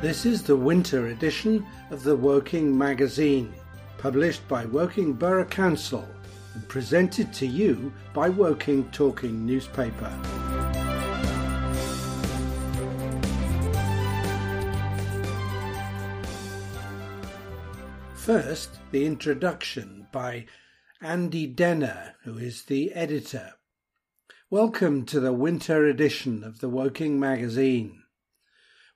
This is the winter edition of the Woking Magazine, published by Woking Borough Council and presented to you by Woking Talking Newspaper. First, the introduction by Andy Denner, who is the editor. Welcome to the winter edition of the Woking Magazine.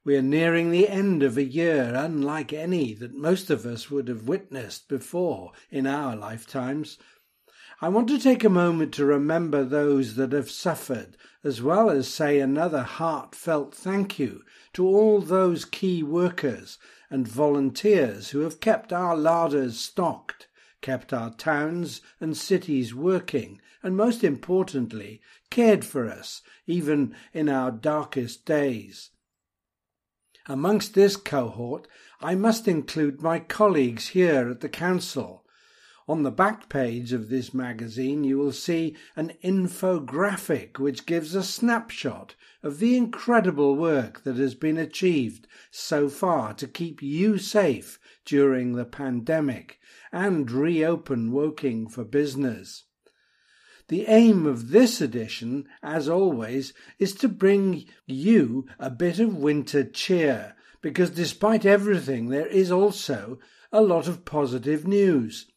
We are nearing the end of a year unlike any that most of us would have witnessed before in our lifetimes. I want to take a moment to remember those that have suffered, as well as say another heartfelt thank you to all those key workers and volunteers who have kept our larders stocked, kept our towns and cities working, and most importantly, cared for us, even in our darkest days. Amongst this cohort, I must include my colleagues here at the Council. On the back page of this magazine, you will see an infographic which gives a snapshot of the incredible work that has been achieved so far to keep you safe during the pandemic and reopen Woking for business. The aim of this edition, as always, is to bring you a bit of winter cheer, because despite everything there is also a lot of positive news.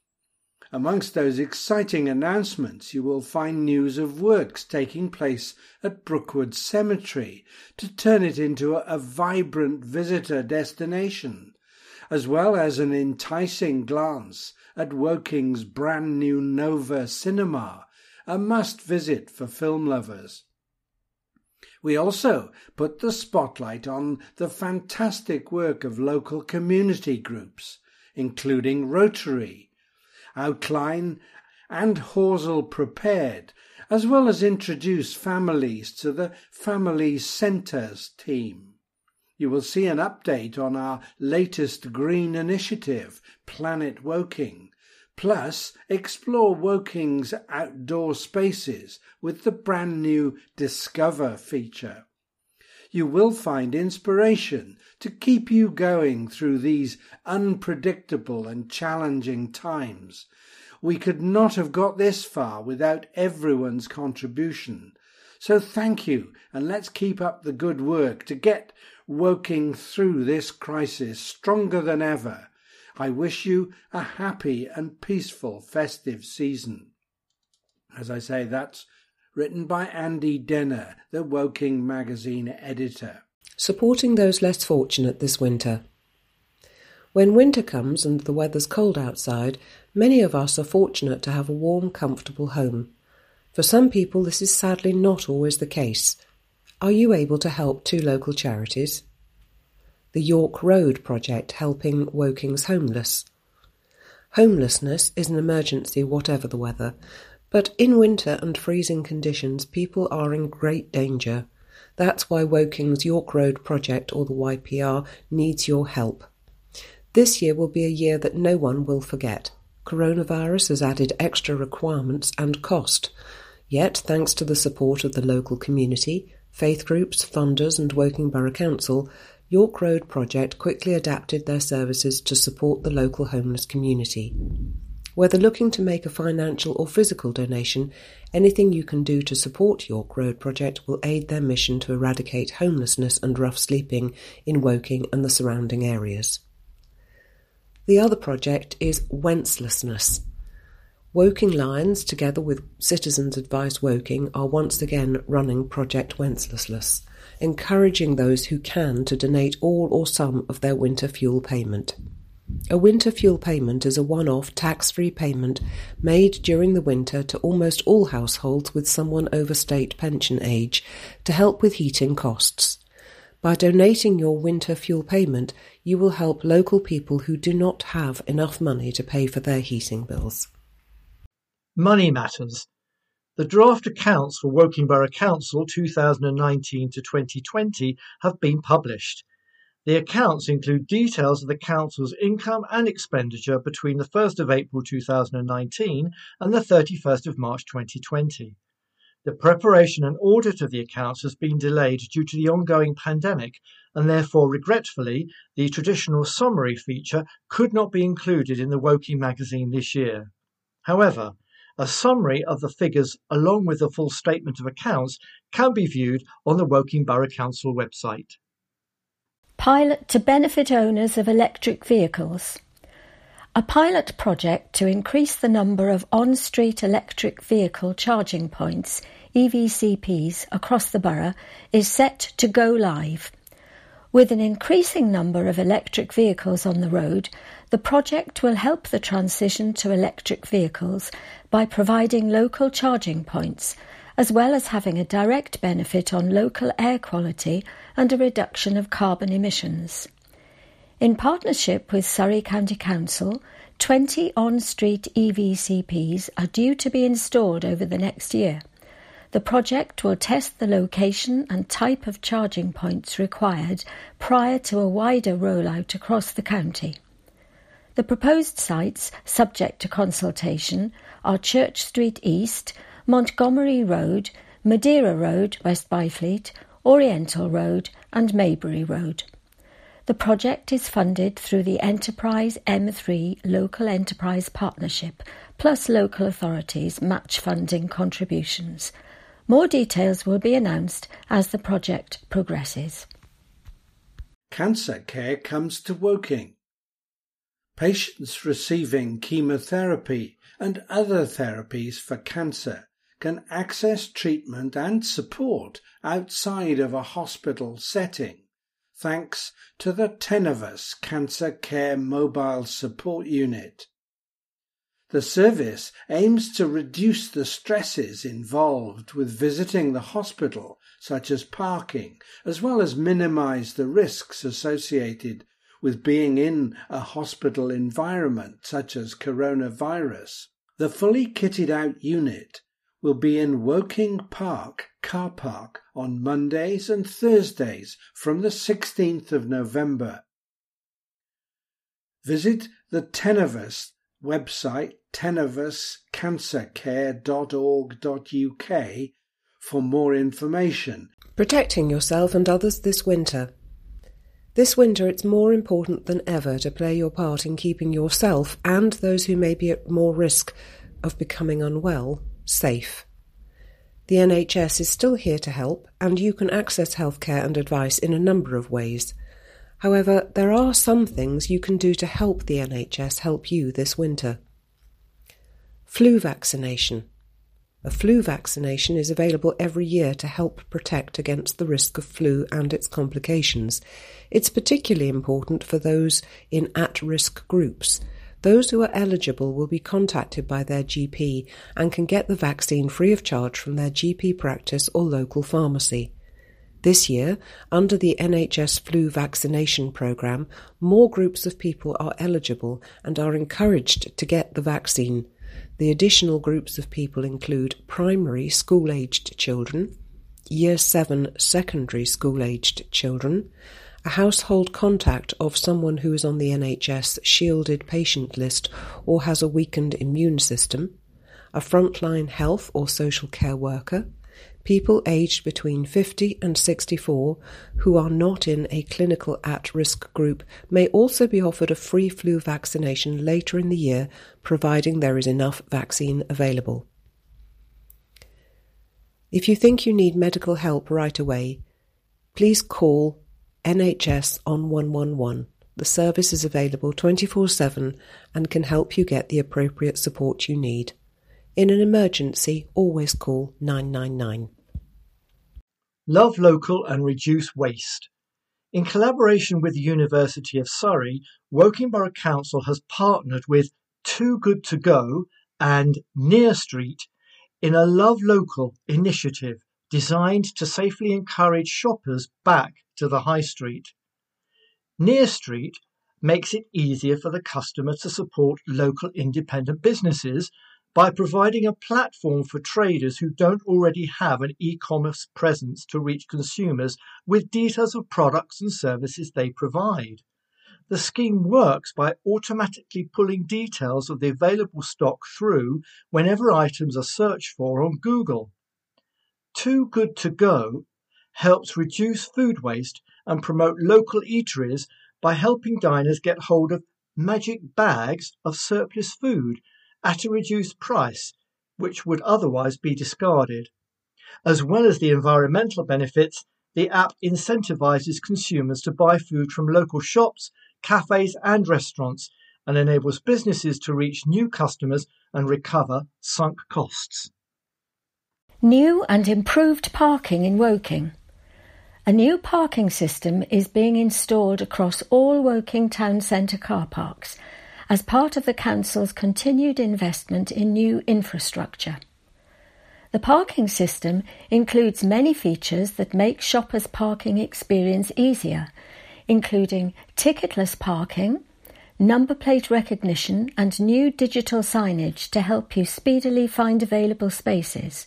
Amongst those exciting announcements you will find news of works taking place at Brookwood Cemetery to turn it into a vibrant visitor destination, as well as an enticing glance at Woking's brand new Nova Cinema, a must-visit for film lovers. We also put the spotlight on the fantastic work of local community groups, including Rotary, Outline and Horsell Prepared, as well as introduce families to the Family Centres team. You will see an update on our latest green initiative, Planet Woking, plus explore Woking's outdoor spaces with the brand new Discover feature. You will find inspiration to keep you going through these unpredictable and challenging times. We could not have got this far without everyone's contribution. So thank you, and let's keep up the good work to get Woking through this crisis stronger than ever. I wish you a happy and peaceful festive season. As I say, that's written by Andy Denner, the Woking Magazine editor. Supporting those less fortunate this winter. When winter comes and the weather's cold outside, many of us are fortunate to have a warm, comfortable home. For some people, this is sadly not always the case. Are you able to help two local charities? The York Road Project, helping Woking's homeless. Homelessness is an emergency whatever the weather, but in winter and freezing conditions, people are in great danger. That's why Woking's York Road Project, or the YPR, needs your help. This year will be a year that no one will forget. Coronavirus has added extra requirements and cost. Yet, thanks to the support of the local community, faith groups, funders and Woking Borough Council, York Road Project quickly adapted their services to support the local homeless community. Whether looking to make a financial or physical donation, anything you can do to support York Road Project will aid their mission to eradicate homelessness and rough sleeping in Woking and the surrounding areas. The other project is Wencelessness. Woking Lions, together with Citizens Advice Woking, are once again running Project Wencelessness, encouraging those who can to donate all or some of their winter fuel payment. A winter fuel payment is a one-off tax-free payment made during the winter to almost all households with someone over state pension age to help with heating costs. By donating your winter fuel payment, you will help local people who do not have enough money to pay for their heating bills. Money matters. The draft accounts for Woking Borough Council 2019 to 2020 have been published. The accounts include details of the Council's income and expenditure between the 1st of April 2019 and the 31st of March 2020. The preparation and audit of the accounts has been delayed due to the ongoing pandemic and therefore, regretfully, the traditional summary feature could not be included in the Woking Magazine this year. However, a summary of the figures along with the full statement of accounts can be viewed on the Woking Borough Council website. Pilot to benefit owners of electric vehicles. A pilot project to increase the number of on-street electric vehicle charging points, EVCPs, across the borough is set to go live. With an increasing number of electric vehicles on the road, the project will help the transition to electric vehicles by providing local charging points, as well as having a direct benefit on local air quality and a reduction of carbon emissions. In partnership with Surrey County Council, 20 on-street EVCPs are due to be installed over the next year. The project will test the location and type of charging points required prior to a wider rollout across the county. The proposed sites, subject to consultation, are Church Street East, Montgomery Road, Madeira Road, West Byfleet, Oriental Road and Maybury Road. The project is funded through the Enterprise M3 Local Enterprise Partnership, plus local authorities' match funding contributions. More details will be announced as the project progresses. Cancer care comes to Woking. Patients receiving chemotherapy and other therapies for cancer can access treatment and support outside of a hospital setting, thanks to the Tenovus Cancer Care Mobile Support Unit. The service aims to reduce the stresses involved with visiting the hospital, such as parking, as well as minimise the risks associated with being in a hospital environment, such as coronavirus. The fully kitted out unit will be in Woking Park car park on Mondays and Thursdays from the 16th of November. Visit the Tenovus website tenovuscancercare.org.uk for more information. Protecting yourself and others this winter. This winter it's more important than ever to play your part in keeping yourself and those who may be at more risk of becoming unwell safe. The NHS is still here to help, and you can access healthcare and advice in a number of ways. However, there are some things you can do to help the NHS help you this winter. Flu vaccination. A flu vaccination is available every year to help protect against the risk of flu and its complications. It's particularly important for those in at-risk groups. Those who are eligible will be contacted by their GP and can get the vaccine free of charge from their GP practice or local pharmacy. This year, under the NHS flu vaccination programme, more groups of people are eligible and are encouraged to get the vaccine. The additional groups of people include primary school-aged children, Year 7 secondary school-aged children, a household contact of someone who is on the NHS shielded patient list or has a weakened immune system, a frontline health or social care worker, people aged between 50 and 64 who are not in a clinical at-risk group may also be offered a free flu vaccination later in the year, providing there is enough vaccine available. If you think you need medical help right away, please call NHS on 111. The service is available 24/7 and can help you get the appropriate support you need. In an emergency, always call 999. Love local and reduce waste. In collaboration with the University of Surrey, Woking Borough Council has partnered with Too Good To Go and Near Street in a Love Local initiative designed to safely encourage shoppers back to the high street. Near Street makes it easier for the customer to support local independent businesses by providing a platform for traders who don't already have an e-commerce presence to reach consumers with details of products and services they provide. The scheme works by automatically pulling details of the available stock through whenever items are searched for on Google. Too Good To Go helps reduce food waste and promote local eateries by helping diners get hold of magic bags of surplus food at a reduced price, which would otherwise be discarded. As well as the environmental benefits, the app incentivises consumers to buy food from local shops, cafes and restaurants, and enables businesses to reach new customers and recover sunk costs. New and improved parking in Woking. A new parking system is being installed across all Woking Town Centre car parks as part of the Council's continued investment in new infrastructure. The parking system includes many features that make shoppers' parking experience easier, including ticketless parking, number plate recognition and new digital signage to help you speedily find available spaces.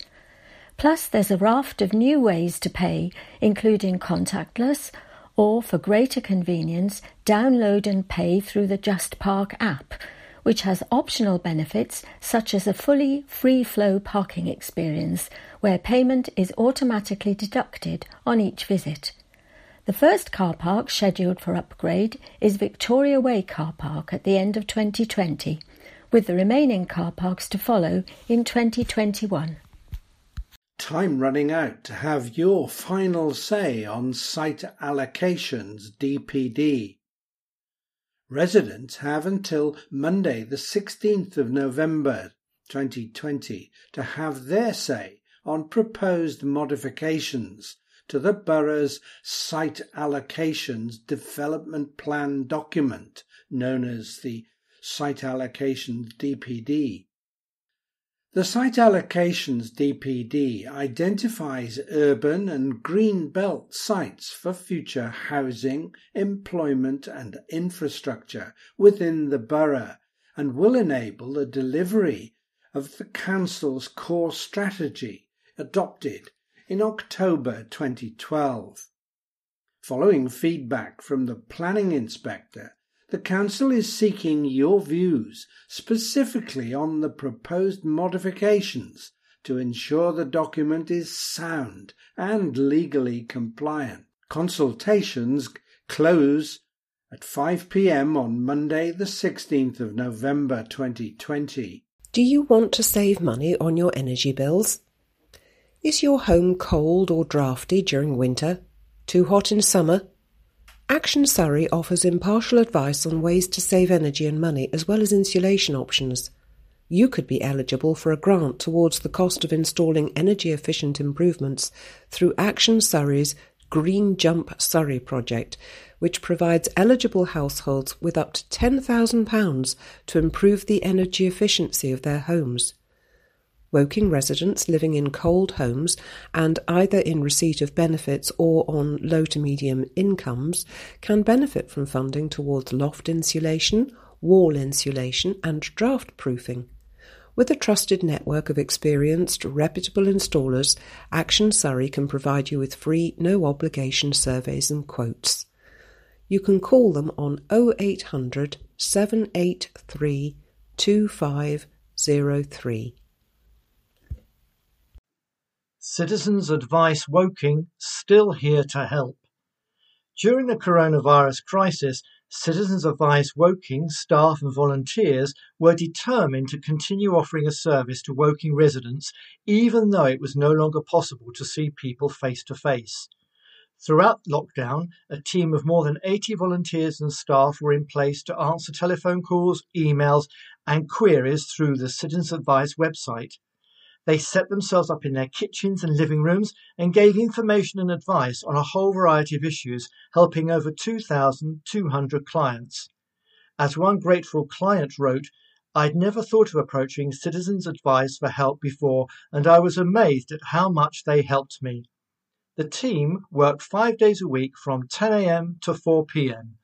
Plus, there's a raft of new ways to pay, including contactless or, for greater convenience, download and pay through the Just Park app, which has optional benefits such as a fully free-flow parking experience where payment is automatically deducted on each visit. The first car park scheduled for upgrade is Victoria Way Car Park at the end of 2020, with the remaining car parks to follow in 2021. Time running out to have your final say on site allocations, DPD. Residents have until Monday the 16th of November 2020 to have their say on proposed modifications to the borough's site allocations development plan document known as the Site Allocations DPD. The Site Allocations DPD identifies urban and green belt sites for future housing, employment and infrastructure within the borough and will enable the delivery of the Council's core strategy adopted in October 2012. Following feedback from the Planning Inspector, the Council is seeking your views specifically on the proposed modifications to ensure the document is sound and legally compliant. Consultations close at 5 p.m. on Monday the 16th of November 2020. Do you want to save money on your energy bills? Is your home cold or draughty during winter? Too hot in summer? Action Surrey offers impartial advice on ways to save energy and money as well as insulation options. You could be eligible for a grant towards the cost of installing energy-efficient improvements through Action Surrey's Green Jump Surrey project, which provides eligible households with up to £10,000 to improve the energy efficiency of their homes. Woking residents living in cold homes and either in receipt of benefits or on low to medium incomes can benefit from funding towards loft insulation, wall insulation and draft proofing. With a trusted network of experienced, reputable installers, Action Surrey can provide you with free, no-obligation surveys and quotes. You can call them on 0800 783 2503. Citizens Advice Woking still here to help. During the coronavirus crisis, Citizens Advice Woking staff and volunteers were determined to continue offering a service to Woking residents, even though it was no longer possible to see people face to face. Throughout lockdown, a team of more than 80 volunteers and staff were in place to answer telephone calls, emails, and queries through the Citizens Advice website. They set themselves up in their kitchens and living rooms and gave information and advice on a whole variety of issues, helping over 2,200 clients. As one grateful client wrote, "I'd never thought of approaching Citizens Advice for help before, and I was amazed at how much they helped me." The team worked 5 days a week from 10 a.m. to 4 p.m.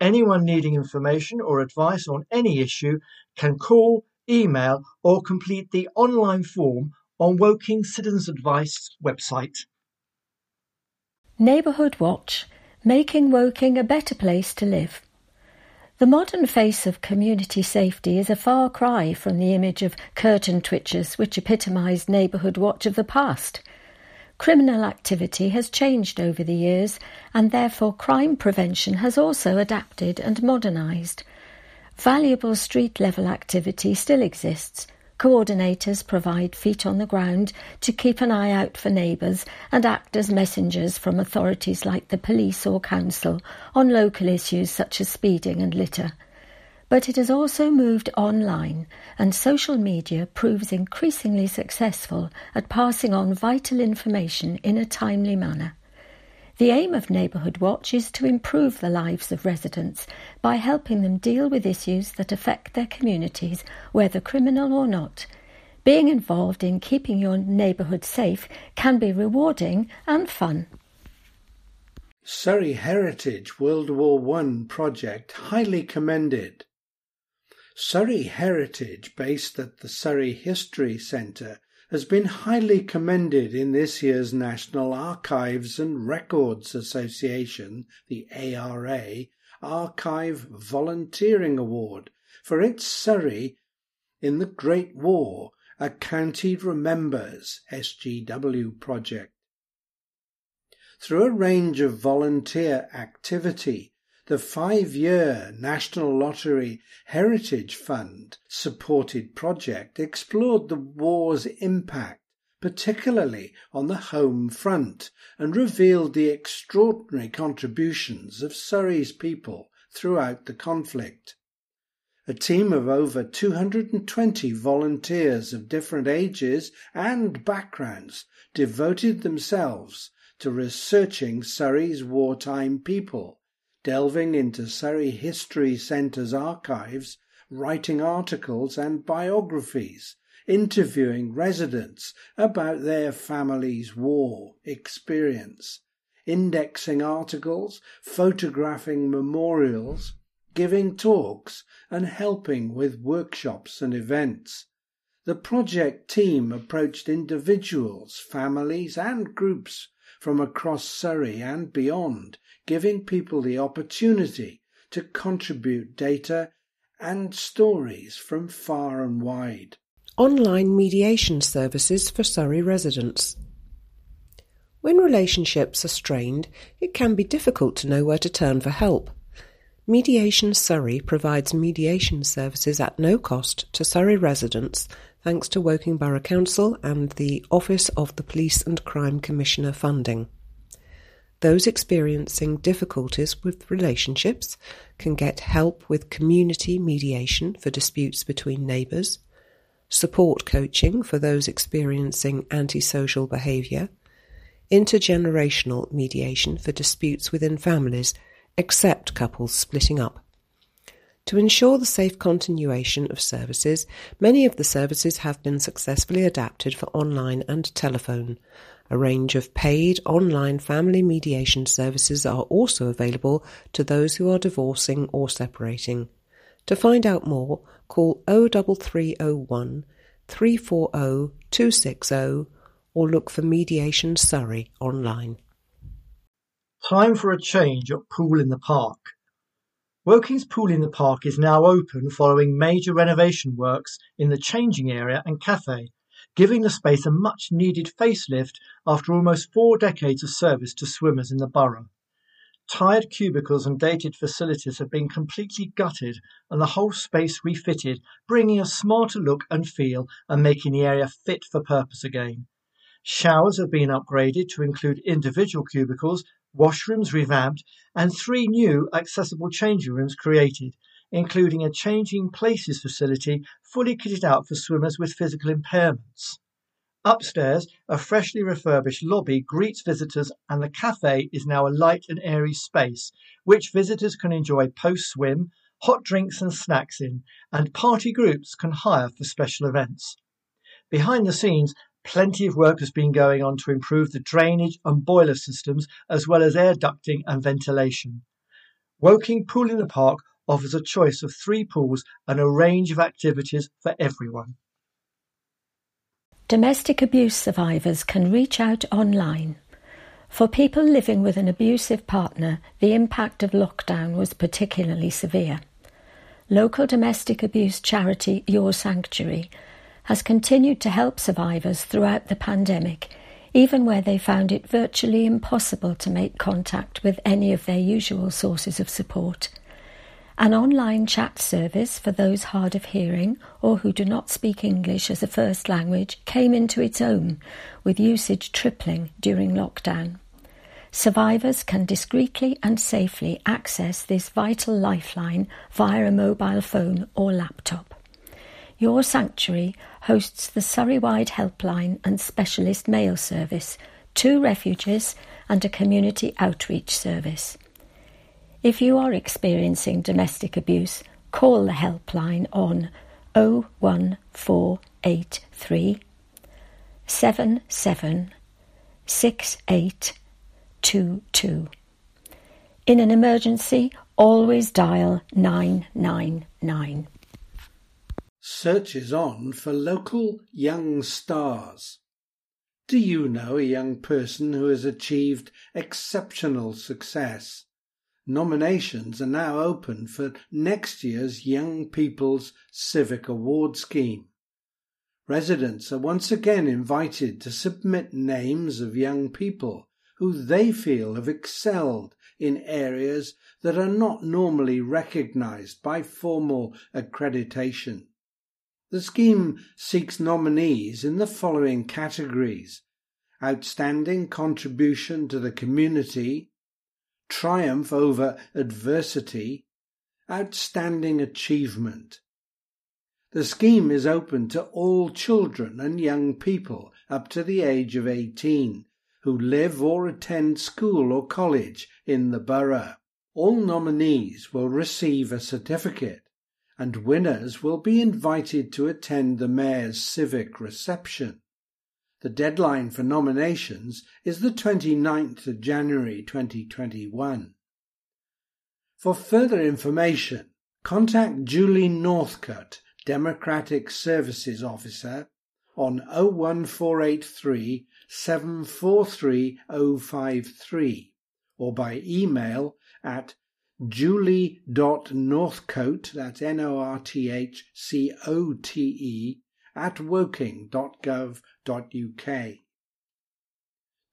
Anyone needing information or advice on any issue can call, email or complete the online form on Woking Citizens Advice website. Neighbourhood Watch, making Woking a better place to live. The modern face of community safety is a far cry from the image of curtain twitchers which epitomised Neighbourhood Watch of the past. Criminal activity has changed over the years, and therefore crime prevention has also adapted and modernised. Valuable street-level activity still exists. Coordinators provide feet on the ground to keep an eye out for neighbours and act as messengers from authorities like the police or council on local issues such as speeding and litter. But it has also moved online, and social media proves increasingly successful at passing on vital information in a timely manner. The aim of Neighbourhood Watch is to improve the lives of residents by helping them deal with issues that affect their communities, whether criminal or not. Being involved in keeping your neighbourhood safe can be rewarding and fun. Surrey Heritage World War I project highly commended. Surrey Heritage, based at the Surrey History Centre, has been highly commended in this year's National Archives and Records Association, the ARA, Archive Volunteering Award for its Surrey in the Great War, A County Remembers, SGW project. Through a range of volunteer activity, the 5-year National Lottery Heritage Fund-supported project explored the war's impact, particularly on the home front, and revealed the extraordinary contributions of Surrey's people throughout the conflict. A team of over 220 volunteers of different ages and backgrounds devoted themselves to researching Surrey's wartime people, delving into Surrey History Centre's archives, writing articles and biographies, interviewing residents about their family's war experience, indexing articles, photographing memorials, giving talks and helping with workshops and events. The project team approached individuals, families and groups from across Surrey and beyond, giving people the opportunity to contribute data and stories from far and wide. Online mediation services for Surrey residents. When relationships are strained, it can be difficult to know where to turn for help. Mediation Surrey provides mediation services at no cost to Surrey residents, thanks to Woking Borough Council and the Office of the Police and Crime Commissioner funding. Those experiencing difficulties with relationships can get help with community mediation for disputes between neighbours, support coaching for those experiencing antisocial behaviour, intergenerational mediation for disputes within families, except couples splitting up. To ensure the safe continuation of services, many of the services have been successfully adapted for online and telephone. A range of paid online family mediation services are also available to those who are divorcing or separating. To find out more, call 03301 340 260 or look for Mediation Surrey online. Time for a change at Pool in the Park. Woking's Pool in the Park is now open following major renovation works in the changing area and cafe, giving the space a much-needed facelift after almost 4 decades of service to swimmers in the borough. Tired cubicles and dated facilities have been completely gutted and the whole space refitted, bringing a smarter look and feel and making the area fit for purpose again. Showers have been upgraded to include individual cubicles, washrooms revamped, and 3 new accessible changing rooms created, including a changing places facility fully kitted out for swimmers with physical impairments. Upstairs, a freshly refurbished lobby greets visitors, and the cafe is now a light and airy space, which visitors can enjoy post-swim, hot drinks and snacks in, and party groups can hire for special events. Behind the scenes, plenty of work has been going on to improve the drainage and boiler systems, as well as air ducting and ventilation. Woking Pool in the Park offers a choice of 3 pools and a range of activities for everyone. Domestic abuse survivors can reach out online. For people living with an abusive partner, the impact of lockdown was particularly severe. Local domestic abuse charity Your Sanctuary has continued to help survivors throughout the pandemic, even where they found it virtually impossible to make contact with any of their usual sources of support. An online chat service for those hard of hearing or who do not speak English as a first language came into its own, with usage tripling during lockdown. Survivors can discreetly and safely access this vital lifeline via a mobile phone or laptop. Your Sanctuary hosts the Surrey-wide helpline and specialist mail service, 2 refuges and a community outreach service. If you are experiencing domestic abuse, call the helpline on 01483 776822. In an emergency, always dial 999. Search is on for local young stars. Do you know a young person who has achieved exceptional success? Nominations are now open for next year's Young People's Civic Award Scheme. Residents are once again invited to submit names of young people who they feel have excelled in areas that are not normally recognised by formal accreditation. The scheme seeks nominees in the following categories: outstanding contribution to the community, triumph over adversity, outstanding achievement. The scheme is open to all children and young people up to the age of 18 who live or attend school or college in the borough. All nominees will receive a certificate, and winners will be invited to attend the Mayor's civic reception. The deadline for nominations is the 29th of January 2021. For further information, contact Julie Northcutt, Democratic Services Officer, on 01483 743053 or by email at julie.northcote, that's Northcote, at woking.gov.uk.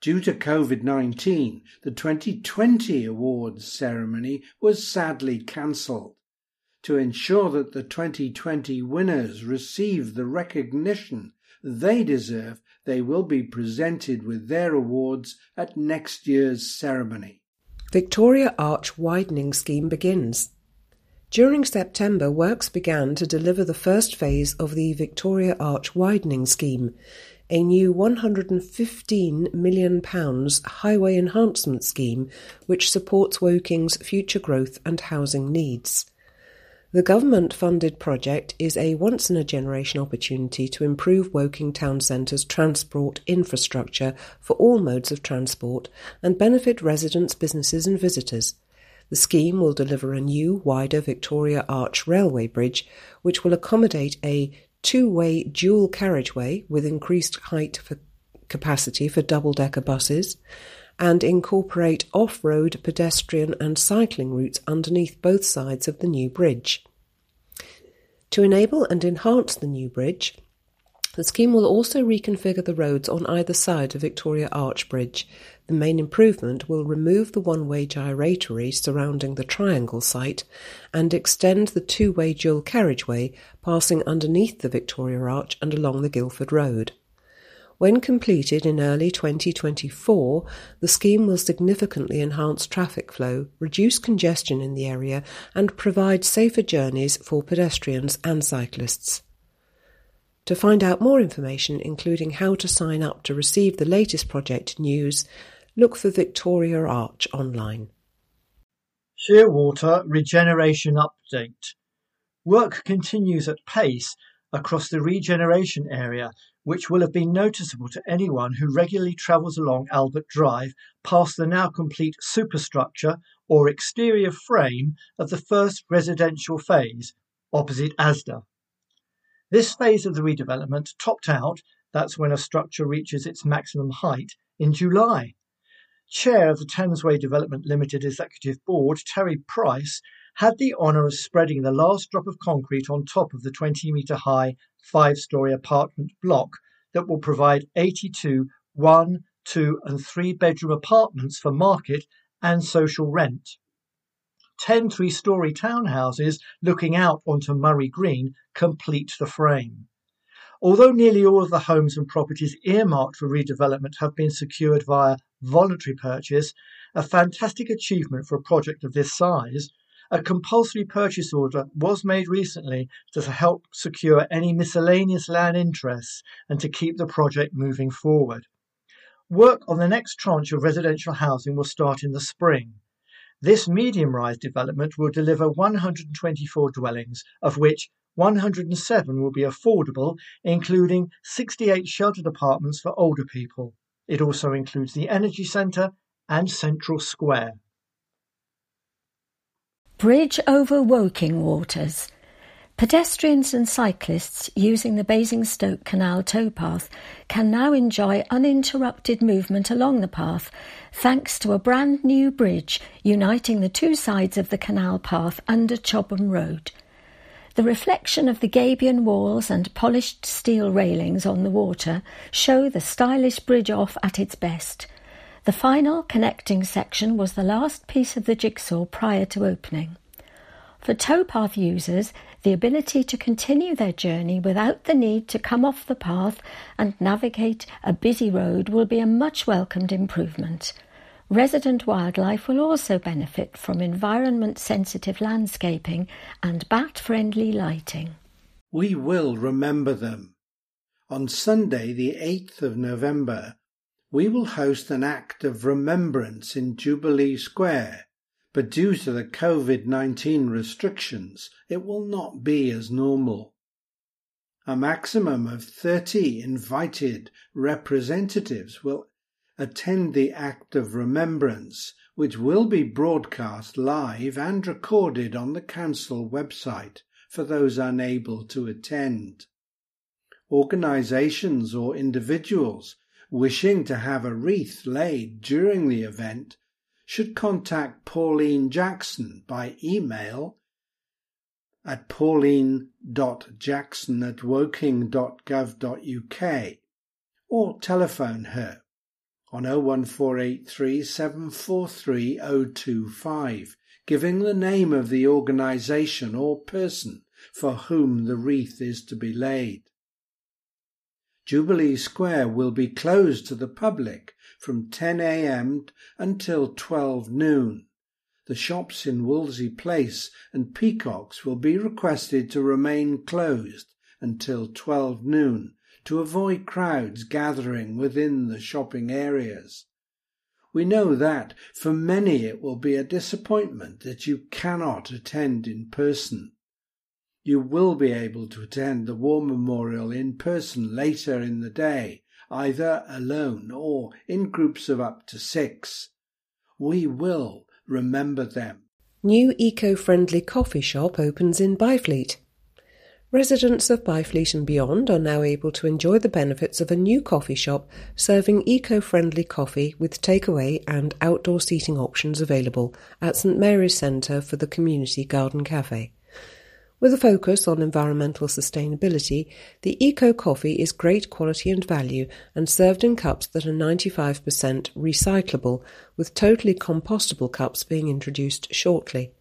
Due to COVID-19, the 2020 awards ceremony was sadly cancelled. To ensure that the 2020 winners receive the recognition they deserve, they will be presented with their awards at next year's ceremony. Victoria Arch Widening Scheme begins. During September, works began to deliver the first phase of the Victoria Arch Widening Scheme, a new £115 million highway enhancement scheme which supports Woking's future growth and housing needs. The government-funded project is a once-in-a-generation opportunity to improve Woking Town Centre's transport infrastructure for all modes of transport and benefit residents, businesses and visitors. The scheme will deliver a new, wider Victoria Arch railway bridge, which will accommodate a two-way dual carriageway with increased height for capacity for double-decker buses, and incorporate off-road pedestrian and cycling routes underneath both sides of the new bridge. To enable and enhance the new bridge, the scheme will also reconfigure the roads on either side of Victoria Arch Bridge. The main improvement will remove the one-way gyratory surrounding the triangle site and extend the two-way dual carriageway passing underneath the Victoria Arch and along the Guildford Road. When completed in early 2024, the scheme will significantly enhance traffic flow, reduce congestion in the area and provide safer journeys for pedestrians and cyclists. To find out more information, including how to sign up to receive the latest project news, look for Victoria Arch online. Shearwater Regeneration Update. Work continues at pace across the regeneration area, which will have been noticeable to anyone who regularly travels along Albert Drive past the now complete superstructure or exterior frame of the first residential phase, opposite Asda. This phase of the redevelopment topped out, that's when a structure reaches its maximum height, in July. Chair of the Thamesway Development Limited Executive Board, Terry Price, had the honour of spreading the last drop of concrete on top of the 20-metre-high, 5-storey apartment block that will provide 82 one, 2 and 3 bedroom apartments for market and social rent. 10 three-storey townhouses looking out onto Murray Green complete the frame. Although nearly all of the homes and properties earmarked for redevelopment have been secured via voluntary purchase, a fantastic achievement for a project of this size, a compulsory purchase order was made recently to help secure any miscellaneous land interests and to keep the project moving forward. Work on the next tranche of residential housing will start in the spring. This medium-rise development will deliver 124 dwellings, of which 107 will be affordable, including 68 sheltered apartments for older people. It also includes the Energy Centre and Central Square. Bridge over Woking waters. Pedestrians and cyclists using the Basingstoke Canal towpath can now enjoy uninterrupted movement along the path thanks to a brand new bridge uniting the two sides of the canal path under Chobham Road. The reflection of the gabion walls and polished steel railings on the water show the stylish bridge off at its best. The final connecting section was the last piece of the jigsaw prior to opening. For towpath users, the ability to continue their journey without the need to come off the path and navigate a busy road will be a much welcomed improvement. Resident wildlife will also benefit from environment-sensitive landscaping and bat-friendly lighting. We will remember them. On Sunday, the 8th of November, we will host an act of remembrance in Jubilee Square, but due to the COVID-19 restrictions, it will not be as normal. A maximum of 30 invited representatives will attend the act of remembrance, which will be broadcast live and recorded on the council website for those unable to attend. Organisations or individuals wishing to have a wreath laid during the event should contact Pauline Jackson by email at pauline.jackson@woking.gov.uk or telephone her on 01483 743 025, giving the name of the organisation or person for whom the wreath is to be laid. Jubilee Square will be closed to the public from 10 a.m. until 12 noon. The shops in Wolsey Place and Peacocks will be requested to remain closed until 12 noon, to avoid crowds gathering within the shopping areas. We know that for many it will be a disappointment that you cannot attend in person. You will be able to attend the war memorial in person later in the day, either alone or in groups of up to 6. We will remember them. New eco-friendly coffee shop opens in Byfleet. Residents of Byfleet and beyond are now able to enjoy the benefits of a new coffee shop serving eco-friendly coffee with takeaway and outdoor seating options available at St Mary's Centre for the Community Garden Cafe. With a focus on environmental sustainability, the Eco Coffee is great quality and value and served in cups that are 95% recyclable, with totally compostable cups being introduced shortly.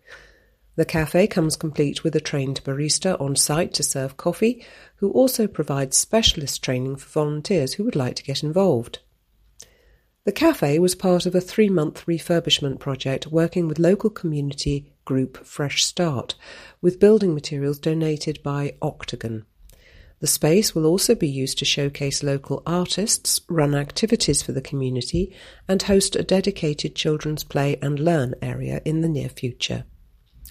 The cafe comes complete with a trained barista on site to serve coffee, who also provides specialist training for volunteers who would like to get involved. The cafe was part of a 3-month refurbishment project working with local community group Fresh Start, with building materials donated by Octagon. The space will also be used to showcase local artists, run activities for the community, and host a dedicated children's play and learn area in the near future.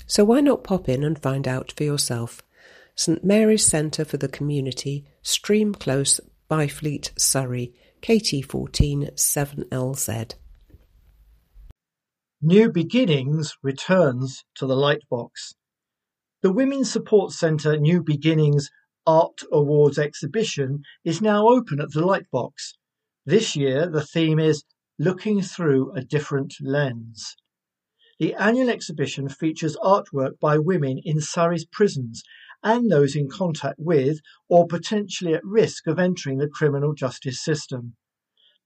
So why not pop in and find out for yourself? St Mary's Centre for the Community, Stream Close, Byfleet, Surrey, KT14 7LZ. New Beginnings returns to the Lightbox. The Women's Support Centre New Beginnings Art Awards exhibition is now open at the Lightbox. This year the theme is Looking Through a Different Lens. The annual exhibition features artwork by women in Surrey's prisons and those in contact with or potentially at risk of entering the criminal justice system.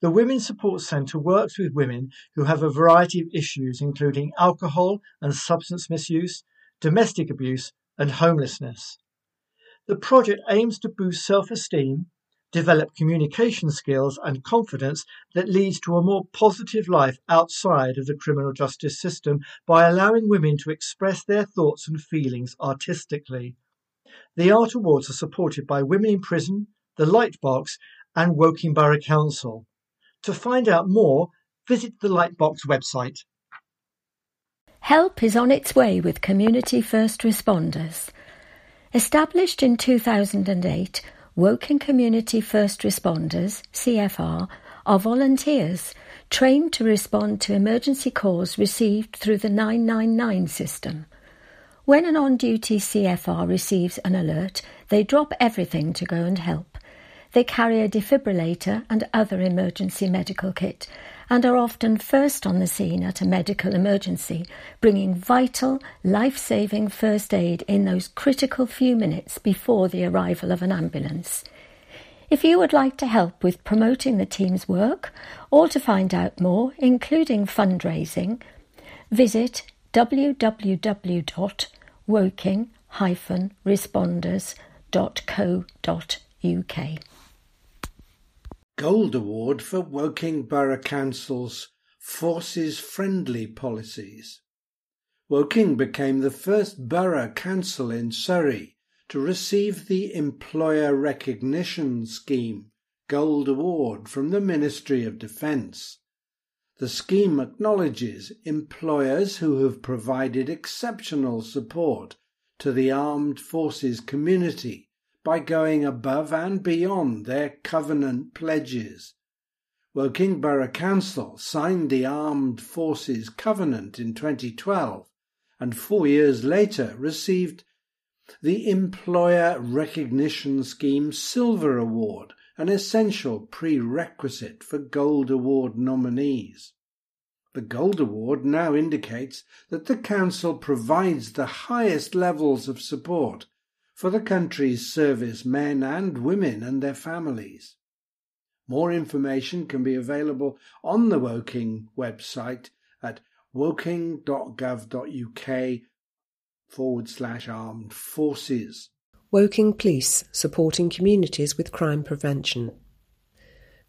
The Women's Support Centre works with women who have a variety of issues, including alcohol and substance misuse, domestic abuse and homelessness. The project aims to boost self-esteem, develop communication skills and confidence that leads to a more positive life outside of the criminal justice system by allowing women to express their thoughts and feelings artistically. The art awards are supported by Women in Prison, The Lightbox and Woking Borough Council. To find out more, visit the Lightbox website. Help is on its way with Community First Responders. Established in 2008, Woking Community First Responders, CFR, are volunteers trained to respond to emergency calls received through the 999 system. When an on-duty CFR receives an alert, they drop everything to go and help. They carry a defibrillator and other emergency medical kit and are often first on the scene at a medical emergency, bringing vital, life-saving first aid in those critical few minutes before the arrival of an ambulance. If you would like to help with promoting the team's work or to find out more, including fundraising, visit www.woking-responders.co.uk. Gold Award for Woking Borough Council's Forces-Friendly Policies. Woking became the first borough council in Surrey to receive the Employer Recognition Scheme Gold Award from the Ministry of Defence. The scheme acknowledges employers who have provided exceptional support to the armed forces community by going above and beyond their covenant pledges. Woking Borough Council signed the Armed Forces Covenant in 2012 and 4 years later received the Employer Recognition Scheme Silver Award, an essential prerequisite for Gold Award nominees. The Gold Award now indicates that the Council provides the highest levels of support for the country's service men and women and their families. More information can be available on the Woking website at woking.gov.uk/armed forces. Woking Police supporting communities with crime prevention.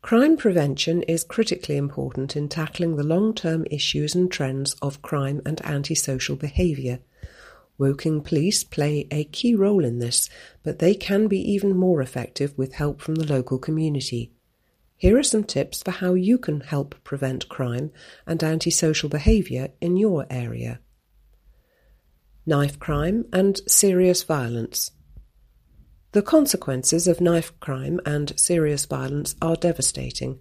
Crime prevention is critically important in tackling the long-term issues and trends of crime and antisocial behaviour. Woking Police play a key role in this, but they can be even more effective with help from the local community. Here are some tips for how you can help prevent crime and antisocial behaviour in your area. Knife crime and serious violence. The consequences of knife crime and serious violence are devastating.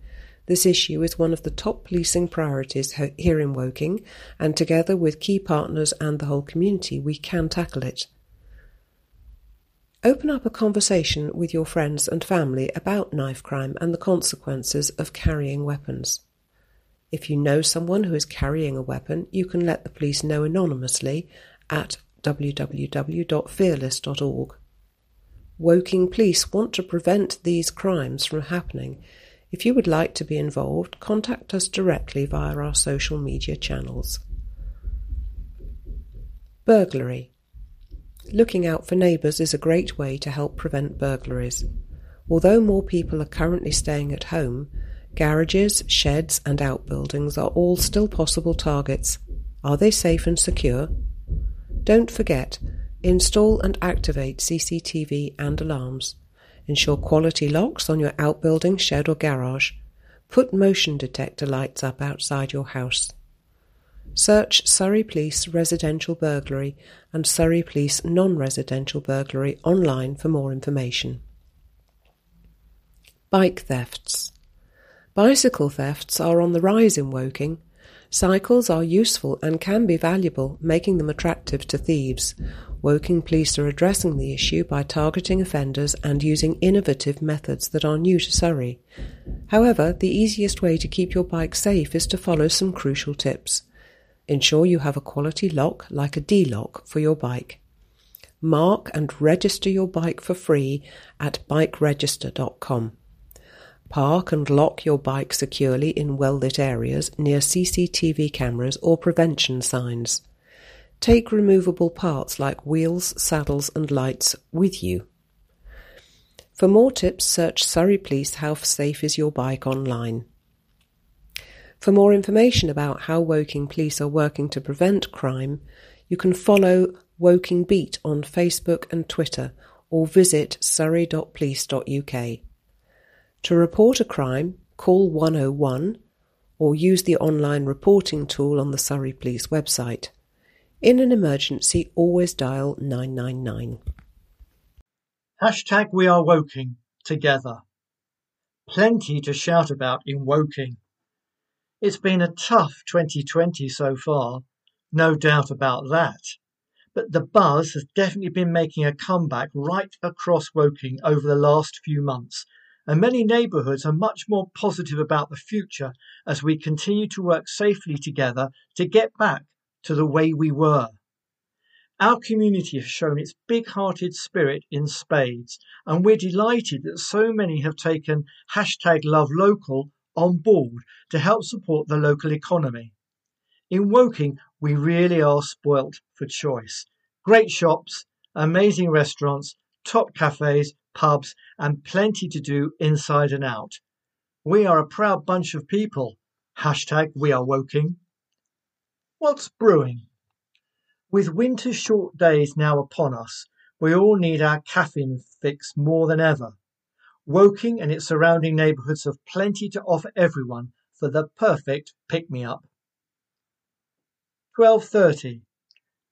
This issue is one of the top policing priorities here in Woking, and together with key partners and the whole community, we can tackle it. Open up a conversation with your friends and family about knife crime and the consequences of carrying weapons. If you know someone who is carrying a weapon, you can let the police know anonymously at www.fearless.org. Woking Police want to prevent these crimes from happening. If you would like to be involved, contact us directly via our social media channels. Burglary. Looking out for neighbours is a great way to help prevent burglaries. Although more people are currently staying at home, garages, sheds and outbuildings are all still possible targets. Are they safe and secure? Don't forget, install and activate CCTV and alarms. Ensure quality locks on your outbuilding, shed or garage. Put motion detector lights up outside your house. Search Surrey Police Residential Burglary and Surrey Police Non-Residential Burglary online for more information. Bike thefts. Bicycle thefts are on the rise in Woking. Cycles are useful and can be valuable, making them attractive to thieves. Woking Police are addressing the issue by targeting offenders and using innovative methods that are new to Surrey. However, the easiest way to keep your bike safe is to follow some crucial tips. Ensure you have a quality lock, like a D-lock, for your bike. Mark and register your bike for free at bikeregister.com. Park and lock your bike securely in well-lit areas near CCTV cameras or prevention signs. Take removable parts like wheels, saddles and lights with you. For more tips, search Surrey Police How Safe Is Your Bike online. For more information about how Woking Police are working to prevent crime, you can follow Woking Beat on Facebook and Twitter or visit surrey.police.uk. To report a crime, call 101 or use the online reporting tool on the Surrey Police website. In an emergency, always dial 999. Hashtag We Are Woking Together. Plenty to shout about in Woking. It's been a tough 2020 so far, no doubt about that. But the buzz has definitely been making a comeback right across Woking over the last few months. And many neighbourhoods are much more positive about the future as we continue to work safely together to get back to the way we were. Our community has shown its big-hearted spirit in spades, and we're delighted that so many have taken #LoveLocal on board to help support the local economy. In Woking, we really are spoilt for choice. Great shops, amazing restaurants, top cafes, pubs and plenty to do inside and out. We are a proud bunch of people. #WeAreWoking. What's brewing? With winter's short days now upon us, we all need our caffeine fix more than ever. Woking and its surrounding neighbourhoods have plenty to offer everyone for the perfect pick-me-up. 12:30.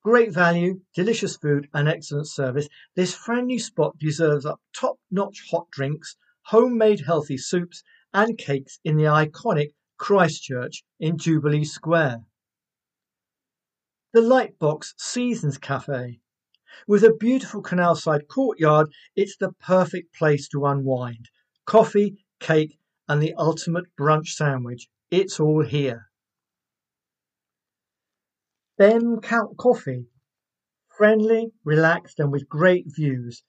Great value, delicious food and excellent service. This friendly spot deserves up top-notch hot drinks, homemade healthy soups and cakes in the iconic Christchurch in Jubilee Square. The Lightbox Seasons Cafe. With a beautiful canal-side courtyard, it's the perfect place to unwind. Coffee, cake and the ultimate brunch sandwich. It's all here. Them Coffee, friendly, relaxed and with great views.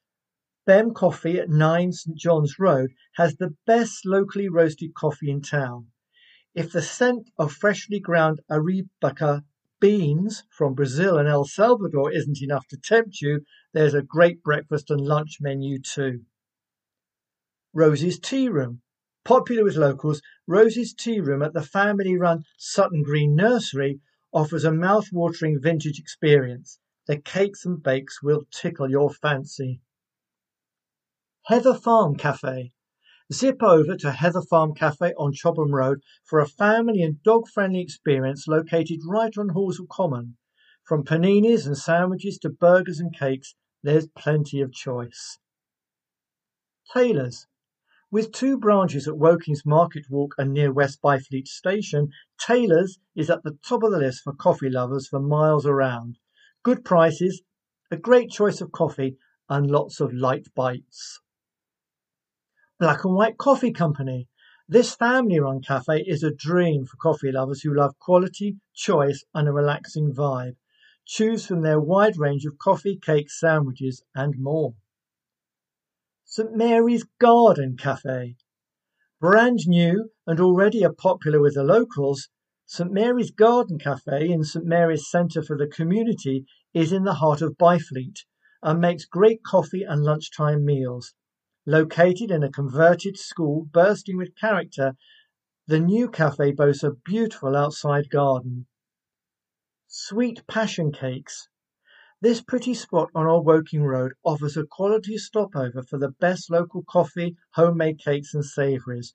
Them Coffee at 9 St John's Road has the best locally roasted coffee in town. If the scent of freshly ground Arabica beans from Brazil and El Salvador isn't enough to tempt you, there's a great breakfast and lunch menu too. Rosie's Tea Room. Popular with locals, Rosie's Tea Room at the family-run Sutton Green Nursery offers a mouth-watering vintage experience. The cakes and bakes will tickle your fancy. Heather Farm Cafe. Zip over to Heather Farm Cafe on Chobham Road for a family and dog-friendly experience located right on Horsell Common. From paninis and sandwiches to burgers and cakes, there's plenty of choice. Taylors. With two branches at Woking's Market Walk and near West Byfleet Station, Taylors is at the top of the list for coffee lovers for miles around. Good prices, a great choice of coffee and lots of light bites. Black and White Coffee Company. This family-run cafe is a dream for coffee lovers who love quality, choice and a relaxing vibe. Choose from their wide range of coffee, cakes, sandwiches and more. St Mary's Garden Cafe. Brand new and already a popular with the locals, St Mary's Garden Cafe in St Mary's Centre for the Community is in the heart of Byfleet and makes great coffee and lunchtime meals. Located in a converted school bursting with character, the new cafe boasts a beautiful outside garden. Sweet Passion Cakes. This pretty spot on Old Woking Road offers a quality stopover for the best local coffee, homemade cakes and savouries.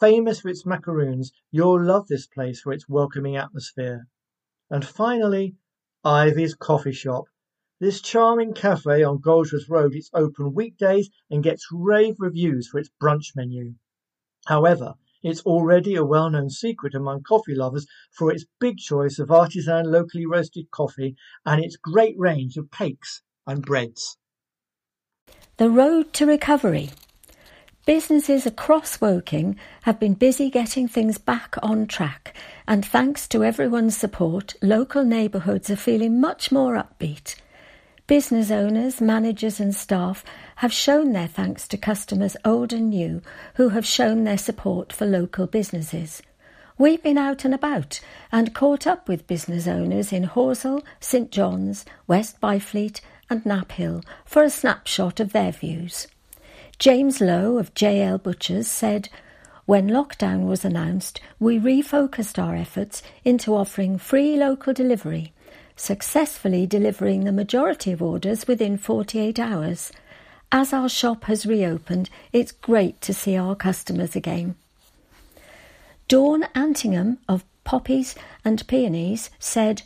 Famous for its macaroons, you'll love this place for its welcoming atmosphere. And finally, Ivy's Coffee Shop. This charming cafe on Goldsworth Road is open weekdays and gets rave reviews for its brunch menu. However, it's already a well-known secret among coffee lovers for its big choice of artisan locally roasted coffee and its great range of cakes and breads. The road to recovery. Businesses across Woking have been busy getting things back on track, and thanks to everyone's support, local neighbourhoods are feeling much more upbeat. Business owners, managers and staff have shown their thanks to customers old and new who have shown their support for local businesses. We've been out and about and caught up with business owners in Horsell, St John's, West Byfleet and Knapp Hill for a snapshot of their views. James Lowe of JL Butchers said, "When lockdown was announced, we refocused our efforts into offering free local delivery, successfully delivering the majority of orders within 48 hours. As our shop has reopened, it's great to see our customers again." Dawn Antingham of Poppies and Peonies said,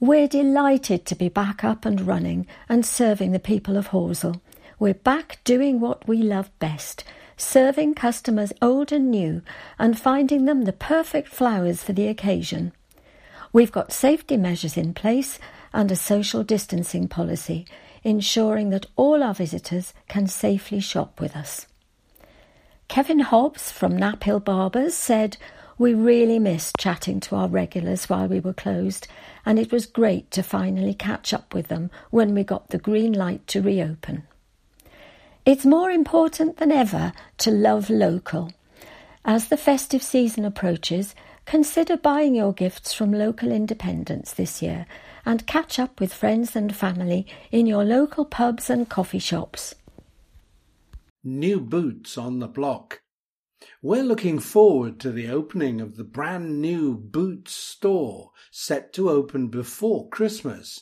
"We're delighted to be back up and running and serving the people of Horsell. We're back doing what we love best, serving customers old and new and finding them the perfect flowers for the occasion. We've got safety measures in place and a social distancing policy, ensuring that all our visitors can safely shop with us." Kevin Hobbs from Knapp Hill Barbers said, "We really missed chatting to our regulars while we were closed, and it was great to finally catch up with them when we got the green light to reopen." It's more important than ever to love local. As the festive season approaches, consider buying your gifts from local independents this year and catch up with friends and family in your local pubs and coffee shops. New boots on the block. We're looking forward to the opening of the brand new Boots store set to open before Christmas.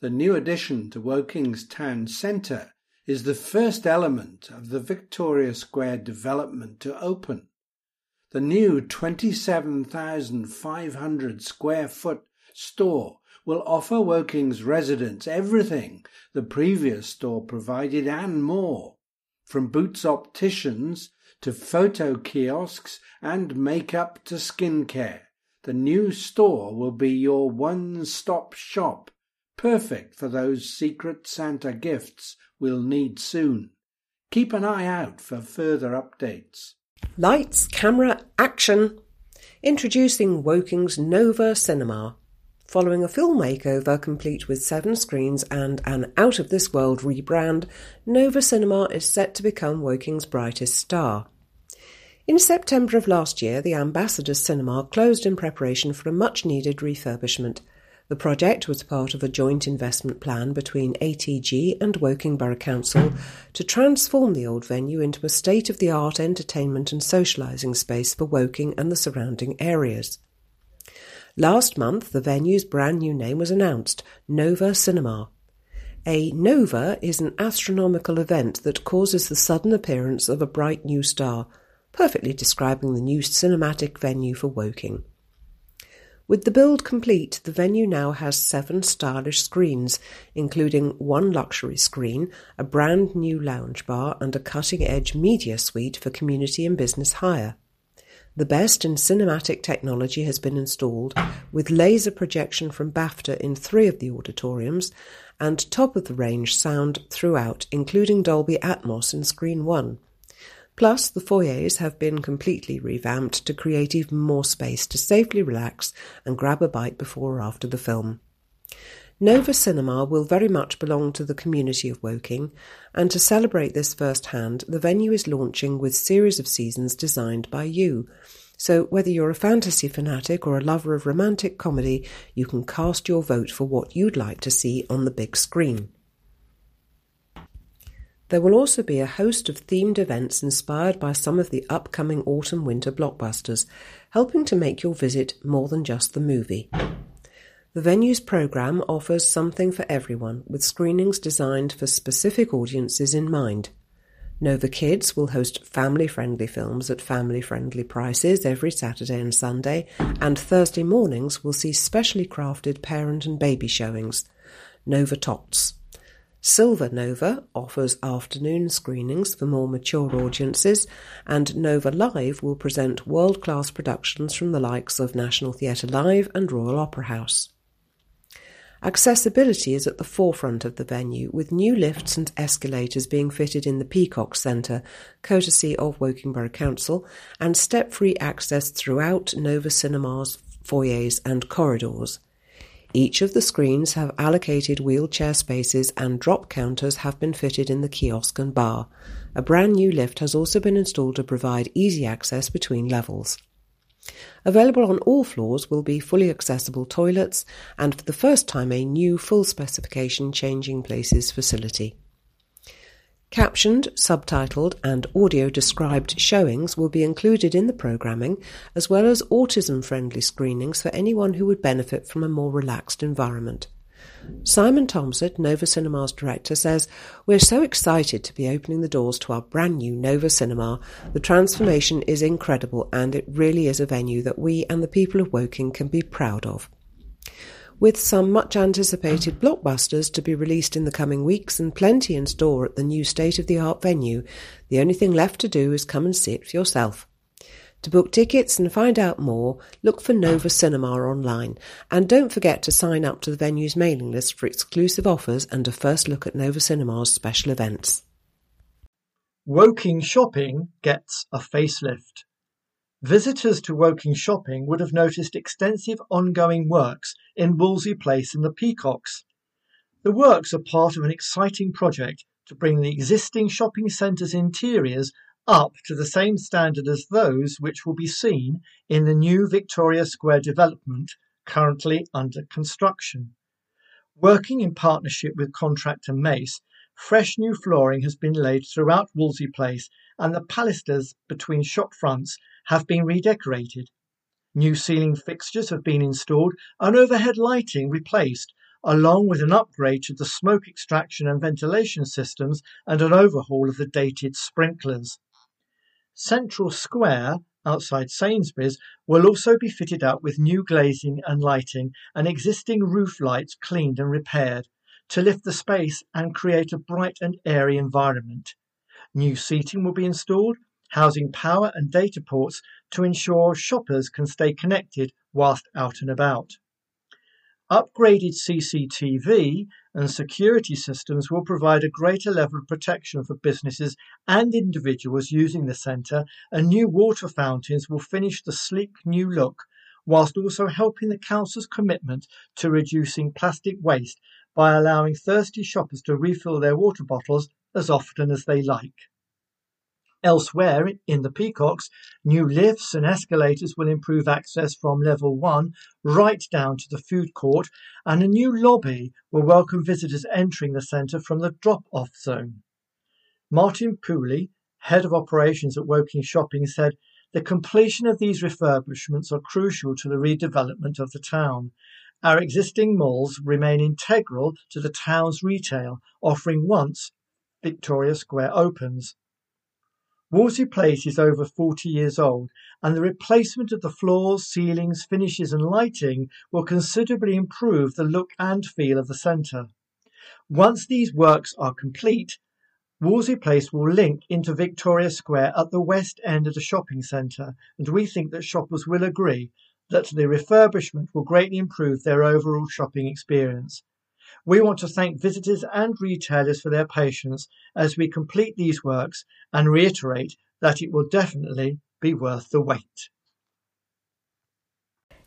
The new addition to Woking's town centre is the first element of the Victoria Square development to open. The new 27,500 square foot store will offer Woking's residents everything the previous store provided and more, from boots opticians to photo kiosks and makeup to skincare. The new store will be your one-stop shop, perfect for those Secret Santa gifts we'll need soon. Keep an eye out for further updates. Lights, camera, action! Introducing Woking's Nova Cinema. Following a full makeover complete with 7 screens and an out-of-this-world rebrand, Nova Cinema is set to become Woking's brightest star. In September of last year, the Ambassador Cinema closed in preparation for a much-needed refurbishment. The project was part of a joint investment plan between ATG and Woking Borough Council to transform the old venue into a state-of-the-art entertainment and socialising space for Woking and the surrounding areas. Last month, the venue's brand new name was announced, Nova Cinema. A nova is an astronomical event that causes the sudden appearance of a bright new star, perfectly describing the new cinematic venue for Woking. With the build complete, the venue now has 7 stylish screens, including 1 luxury screen, a brand new lounge bar and a cutting-edge media suite for community and business hire. The best in cinematic technology has been installed, with laser projection from BAFTA in 3 of the auditoriums and top-of-the-range sound throughout, including Dolby Atmos in Screen 1. Plus, the foyers have been completely revamped to create even more space to safely relax and grab a bite before or after the film. Nova Cinema will very much belong to the community of Woking, and to celebrate this firsthand, the venue is launching with series of seasons designed by you. So whether you're a fantasy fanatic or a lover of romantic comedy, you can cast your vote for what you'd like to see on the big screen. There will also be a host of themed events inspired by some of the upcoming autumn-winter blockbusters, helping to make your visit more than just the movie. The venue's programme offers something for everyone, with screenings designed for specific audiences in mind. Nova Kids will host family-friendly films at family-friendly prices every Saturday and Sunday, and Thursday mornings will see specially crafted parent and baby showings. Nova Tots. Silver Nova offers afternoon screenings for more mature audiences, and Nova Live will present world-class productions from the likes of National Theatre Live and Royal Opera House. Accessibility is at the forefront of the venue, with new lifts and escalators being fitted in the Peacocks Centre, courtesy of Woking Borough Council, and step-free access throughout Nova Cinema's foyers and corridors. Each of the screens have allocated wheelchair spaces and drop counters have been fitted in the kiosk and bar. A brand new lift has also been installed to provide easy access between levels. Available on all floors will be fully accessible toilets and, for the first time, a new full-specification changing places facility. Captioned, subtitled and audio-described showings will be included in the programming, as well as autism-friendly screenings for anyone who would benefit from a more relaxed environment. Simon Thompson, Nova Cinema's director, says, "We're so excited to be opening the doors to our brand new Nova Cinema. The transformation is incredible and it really is a venue that we and the people of Woking can be proud of." With some much-anticipated blockbusters to be released in the coming weeks and plenty in store at the new state-of-the-art venue, the only thing left to do is come and see it for yourself. To book tickets and find out more, look for Nova Cinema online, and don't forget to sign up to the venue's mailing list for exclusive offers and a first look at Nova Cinema's special events. Woking shopping gets a facelift. Visitors to Woking shopping would have noticed extensive ongoing works in Wolsey Place and the Peacocks. The works are part of an exciting project to bring the existing shopping centre's interiors up to the same standard as those which will be seen in the new Victoria Square development currently under construction. Working in partnership with contractor Mace, fresh new flooring has been laid throughout Wolsey Place and the pilasters between shop fronts have been redecorated. New ceiling fixtures have been installed and overhead lighting replaced, along with an upgrade to the smoke extraction and ventilation systems and an overhaul of the dated sprinklers. Central Square, outside Sainsbury's, will also be fitted out with new glazing and lighting and existing roof lights cleaned and repaired to lift the space and create a bright and airy environment. New seating will be installed, housing power and data ports to ensure shoppers can stay connected whilst out and about. Upgraded CCTV and security systems will provide a greater level of protection for businesses and individuals using the centre, and new water fountains will finish the sleek new look, whilst also helping the council's commitment to reducing plastic waste by allowing thirsty shoppers to refill their water bottles as often as they like. Elsewhere, in the Peacocks, new lifts and escalators will improve access from level 1 right down to the food court, and a new lobby will welcome visitors entering the centre from the drop-off zone. Martin Pooley, head of operations at Woking Shopping, said, "The completion of these refurbishments are crucial to the redevelopment of the town. Our existing malls remain integral to the town's retail, offering once Victoria Square opens." Wolsey Place is over 40 years old, and the replacement of the floors, ceilings, finishes and lighting will considerably improve the look and feel of the centre. Once these works are complete, Wolsey Place will link into Victoria Square at the west end of the shopping centre, and we think that shoppers will agree that the refurbishment will greatly improve their overall shopping experience. We want to thank visitors and retailers for their patience as we complete these works and reiterate that it will definitely be worth the wait.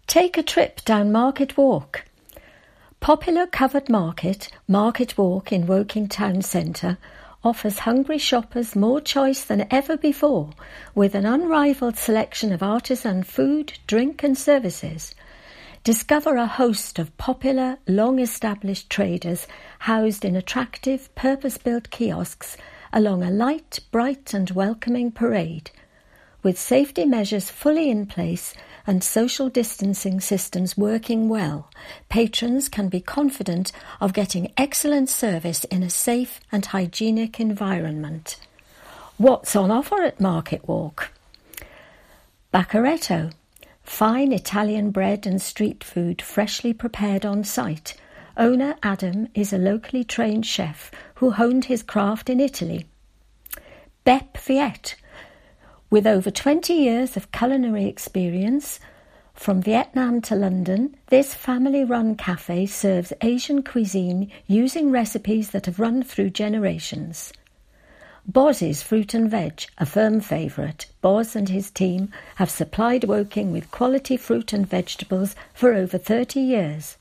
Take a trip down Market Walk. Popular covered market, Market Walk in Woking Town Centre, offers hungry shoppers more choice than ever before with an unrivalled selection of artisan food, drink and services. Discover a host of popular, long-established traders housed in attractive, purpose-built kiosks along a light, bright and welcoming parade. With safety measures fully in place and social distancing systems working well, patrons can be confident of getting excellent service in a safe and hygienic environment. What's on offer at Market Walk? Baccaretto. Fine Italian bread and street food freshly prepared on site. Owner Adam is a locally trained chef who honed his craft in Italy. Bep Viet. With over 20 years of culinary experience, from Vietnam to London, this family-run cafe serves Asian cuisine using recipes that have run through generations. Boz's Fruit and Veg, a firm favourite. Boz and his team have supplied Woking with quality fruit and vegetables for over 30 years.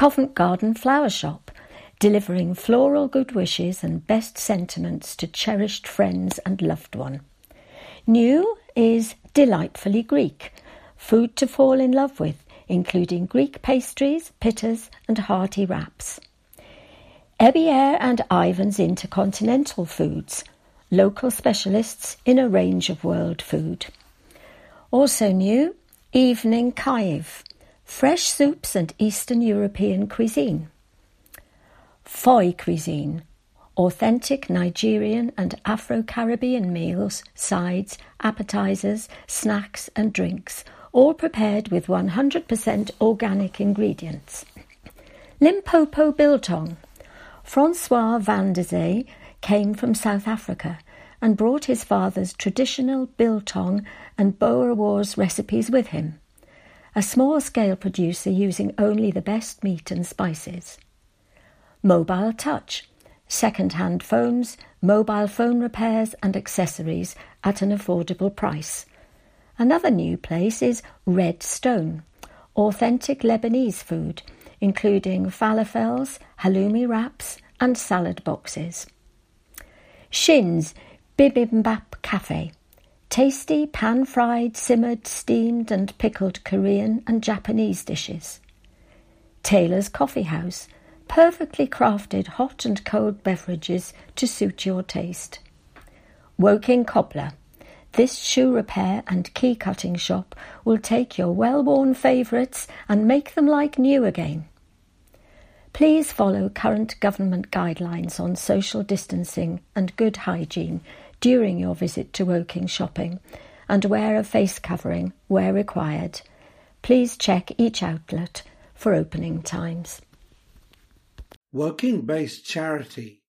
Covent Garden Flower Shop, delivering floral good wishes and best sentiments to cherished friends and loved one. New is Delightfully Greek, food to fall in love with, including Greek pastries, pitters and hearty wraps. Ebier and Ivan's Intercontinental Foods, local specialists in a range of world food. Also new, Evening Kaiv, fresh soups and Eastern European cuisine. Foy Cuisine, authentic Nigerian and Afro-Caribbean meals, sides, appetisers, snacks and drinks, all prepared with 100% organic ingredients. Limpopo Biltong. Francois van der Zee came from South Africa and brought his father's traditional biltong and Boer Wars recipes with him, a small-scale producer using only the best meat and spices. Mobile Touch, second-hand phones, mobile phone repairs and accessories at an affordable price. Another new place is Red Stone, authentic Lebanese food, including falafels, halloumi wraps and salad boxes. Shin's Bibimbap Cafe, tasty pan-fried, simmered, steamed and pickled Korean and Japanese dishes. Taylors Coffee House, perfectly crafted hot and cold beverages to suit your taste. Woking Cobbler. This shoe repair and key cutting shop will take your well-worn favourites and make them like new again. Please follow current government guidelines on social distancing and good hygiene during your visit to Woking shopping and wear a face covering where required. Please check each outlet for opening times. Woking-based charity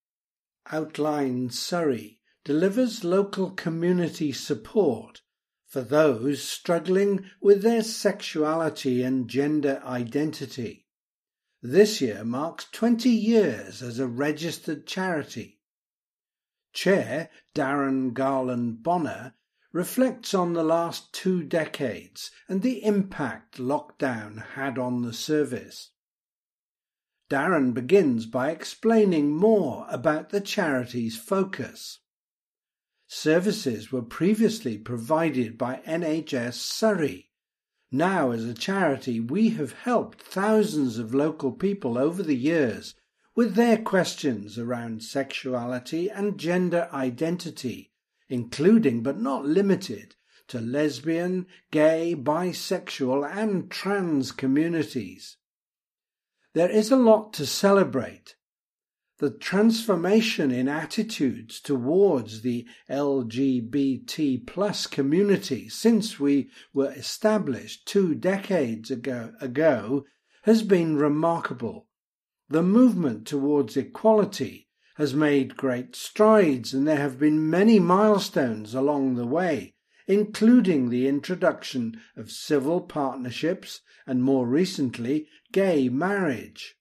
Outline Surrey delivers local community support for those struggling with their sexuality and gender identity. This year marks 20 years as a registered charity. Chair Darren Garland Bonner reflects on the last 2 decades and the impact lockdown had on the service. Darren begins by explaining more about the charity's focus. Services were previously provided by NHS Surrey. Now, as a charity, we have helped thousands of local people over the years with their questions around sexuality and gender identity, including but not limited to lesbian, gay, bisexual and trans communities. There is a lot to celebrate. The transformation in attitudes towards the LGBT+ community since we were established 2 decades ago has been remarkable. The movement towards equality has made great strides, and there have been many milestones along the way, including the introduction of civil partnerships and, more recently, gay marriage.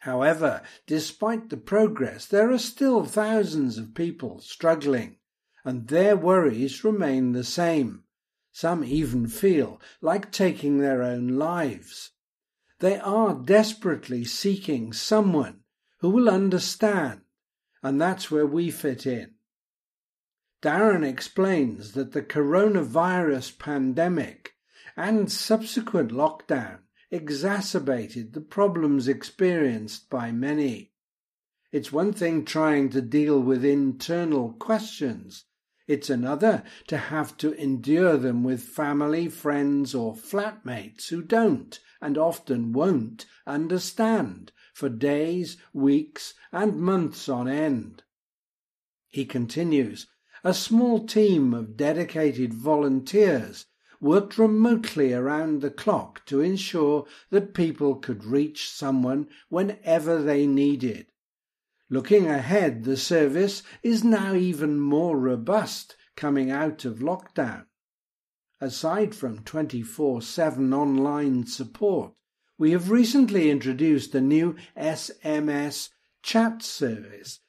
However, despite the progress, there are still thousands of people struggling, and their worries remain the same. Some even feel like taking their own lives. They are desperately seeking someone who will understand, and that's where we fit in. Darren explains that the coronavirus pandemic and subsequent lockdown exacerbated the problems experienced by many. It's one thing trying to deal with internal questions. It's another to have to endure them with family, friends or flatmates who don't and often won't understand for days, weeks and months on end. He continues, a small team of dedicated volunteers worked remotely around the clock to ensure that people could reach someone whenever they needed. Looking ahead, the service is now even more robust coming out of lockdown. Aside from 24/7 online support, we have recently introduced a new SMS chat service,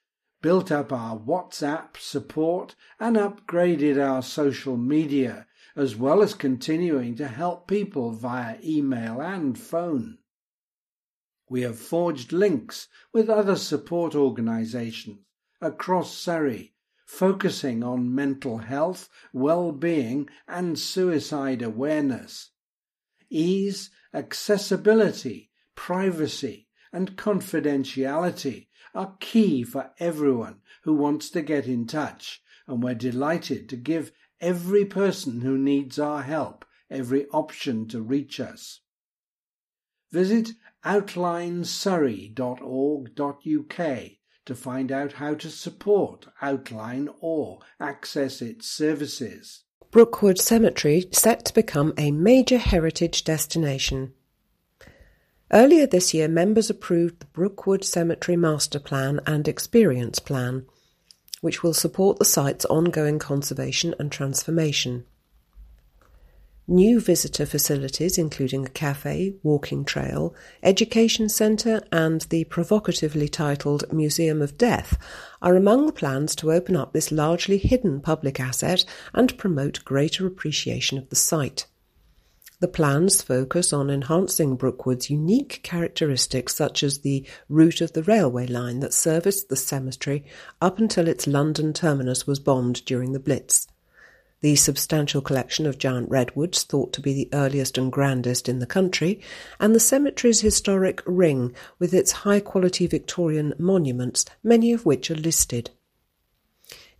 built up our WhatsApp support and upgraded our social media, as well as continuing to help people via email and phone. We have forged links with other support organisations across Surrey, focusing on mental health, well-being and suicide awareness. Ease, accessibility, privacy and confidentiality are key for everyone who wants to get in touch, and we're delighted to give every person who needs our help every option to reach us. Visit outlinesurrey.org.uk to find out how to support Outline or access its services. Brookwood Cemetery set to become a major heritage destination. Earlier this year, members approved the Brookwood Cemetery Master Plan and Experience Plan, which will support the site's ongoing conservation and transformation. New visitor facilities, including a cafe, walking trail, education centre and the provocatively titled Museum of Death, are among the plans to open up this largely hidden public asset and promote greater appreciation of the site. The plans focus on enhancing Brookwood's unique characteristics, such as the route of the railway line that serviced the cemetery up until its London terminus was bombed during the Blitz. The substantial collection of giant redwoods, thought to be the earliest and grandest in the country, and the cemetery's historic ring with its high-quality Victorian monuments, many of which are listed.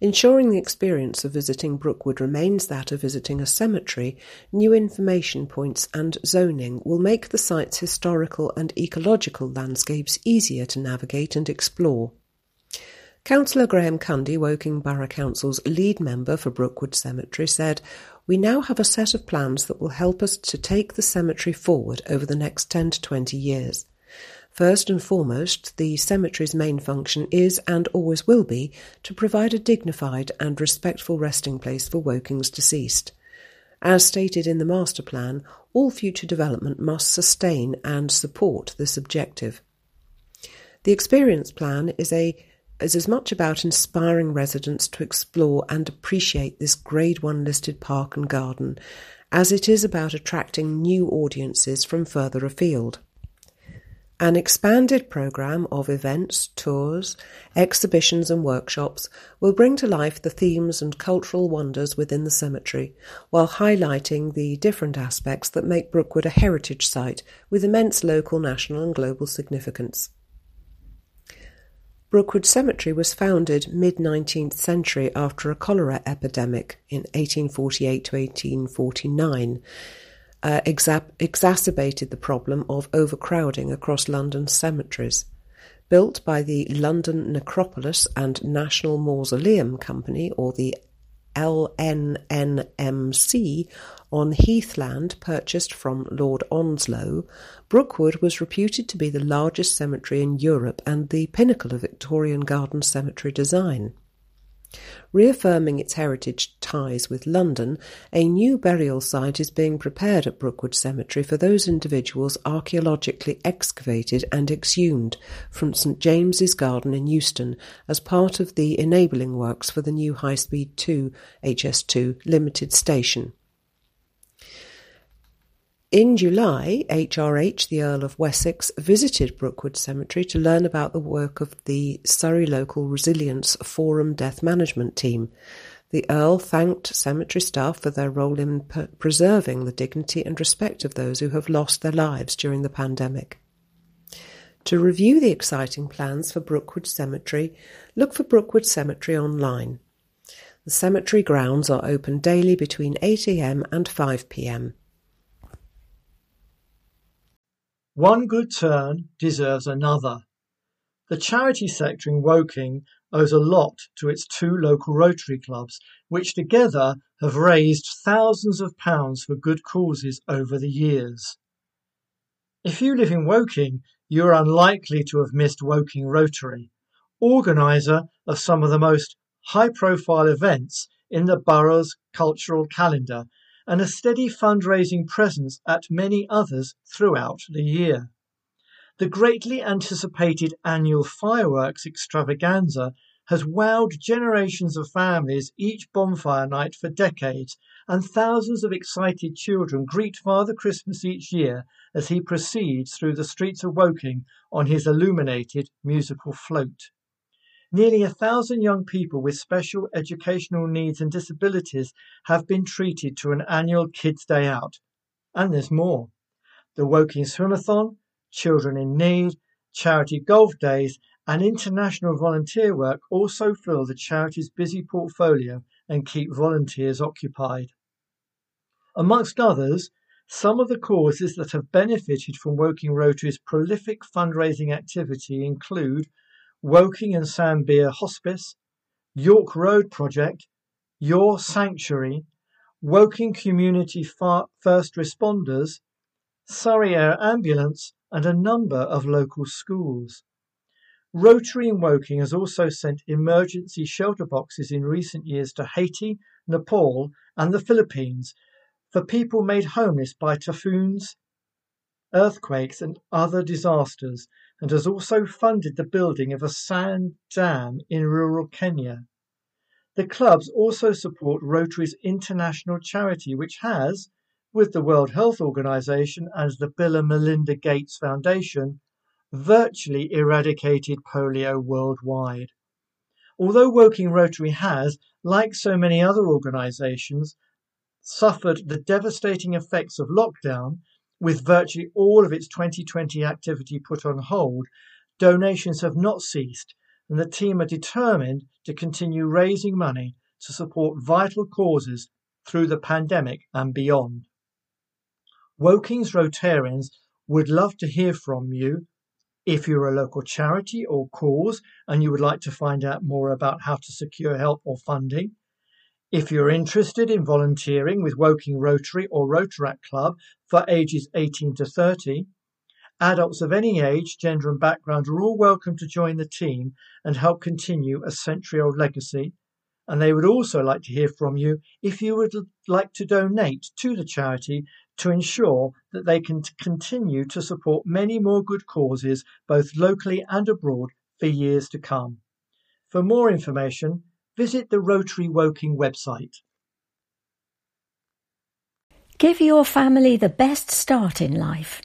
Ensuring the experience of visiting Brookwood remains that of visiting a cemetery, new information points and zoning will make the site's historical and ecological landscapes easier to navigate and explore. Councillor Graham Cundy, Woking Borough Council's lead member for Brookwood Cemetery, said, "We now have a set of plans that will help us to take the cemetery forward over the next 10 to 20 years. First and foremost, the cemetery's main function is, and always will be, to provide a dignified and respectful resting place for Woking's deceased. As stated in the Master Plan, all future development must sustain and support this objective. The Experience Plan is as much about inspiring residents to explore and appreciate this Grade 1 listed park and garden as it is about attracting new audiences from further afield. An expanded programme of events, tours, exhibitions and workshops will bring to life the themes and cultural wonders within the cemetery, while highlighting the different aspects that make Brookwood a heritage site with immense local, national and global significance." Brookwood Cemetery was founded mid-19th century after a cholera epidemic in 1848 to 1849 exacerbated the problem of overcrowding across London cemeteries. Built by the London Necropolis and National Mausoleum Company, or the LNNMC, on heathland purchased from Lord Onslow, Brookwood was reputed to be the largest cemetery in Europe and the pinnacle of Victorian garden cemetery design. Reaffirming its heritage ties with London, a new burial site is being prepared at Brookwood Cemetery for those individuals archaeologically excavated and exhumed from St James's Garden in Euston as part of the enabling works for the new High Speed 2 HS2 limited station. In July, HRH, the Earl of Wessex, visited Brookwood Cemetery to learn about the work of the Surrey Local Resilience Forum Death Management Team. The Earl thanked cemetery staff for their role in preserving the dignity and respect of those who have lost their lives during the pandemic. To review the exciting plans for Brookwood Cemetery, look for Brookwood Cemetery online. The cemetery grounds are open daily between 8 a.m. and 5 p.m. One good turn deserves another. The charity sector in Woking owes a lot to its two local Rotary clubs, which together have raised thousands of pounds for good causes over the years. If you live in Woking, you are unlikely to have missed Woking Rotary, organiser of some of the most high-profile events in the borough's cultural calendar, and a steady fundraising presence at many others throughout the year. The greatly anticipated annual fireworks extravaganza has wowed generations of families each bonfire night for decades, and thousands of excited children greet Father Christmas each year as he proceeds through the streets of Woking on his illuminated musical float. Nearly 1,000 young people with special educational needs and disabilities have been treated to an annual Kids' Day Out. And there's more. The Woking Swimathon, Children in Need, charity golf days and international volunteer work also fill the charity's busy portfolio and keep volunteers occupied. Amongst others, some of the causes that have benefited from Woking Rotary's prolific fundraising activity include Woking and Sanbeer Hospice, York Road Project, Your Sanctuary, Woking Community First Responders, Surrey Air Ambulance and a number of local schools. Rotary in Woking has also sent emergency shelter boxes in recent years to Haiti, Nepal and the Philippines for people made homeless by typhoons, earthquakes and other disasters, and has also funded the building of a sand dam in rural Kenya. The clubs also support Rotary's international charity, which has, with the World Health Organization and the Bill and Melinda Gates Foundation, virtually eradicated polio worldwide. Although Woking Rotary has, like so many other organizations, suffered the devastating effects of lockdown, with virtually all of its 2020 activity put on hold, donations have not ceased, and the team are determined to continue raising money to support vital causes through the pandemic and beyond. Woking's Rotarians would love to hear from you. If you're a local charity or cause and you would like to find out more about how to secure help or funding, if you're interested in volunteering with Woking Rotary or Rotaract Club for ages 18 to 30, adults of any age, gender and background are all welcome to join the team and help continue a century-old legacy. And they would also like to hear from you if you would like to donate to the charity to ensure that they can continue to support many more good causes, both locally and abroad, for years to come. For more information, visit the Rotary Woking website. Give your family the best start in life.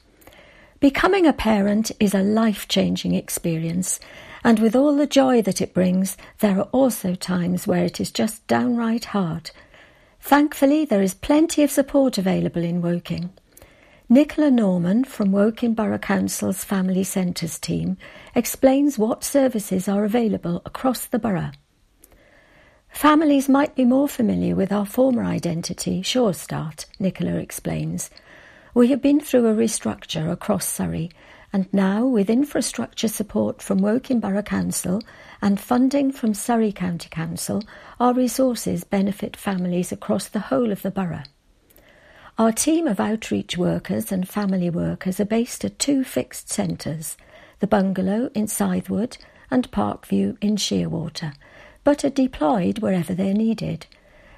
Becoming a parent is a life-changing experience, and with all the joy that it brings, there are also times where it is just downright hard. Thankfully, there is plenty of support available in Woking. Nicola Norman from Woking Borough Council's Family Centres team explains what services are available across the borough. Families might be more familiar with our former identity, Sure Start, Nicola explains. We have been through a restructure across Surrey, and now, with infrastructure support from Woking Borough Council and funding from Surrey County Council, our resources benefit families across the whole of the borough. Our team of outreach workers and family workers are based at two fixed centres, the Bungalow in Sythewood and Parkview in Shearwater, but are deployed wherever they're needed.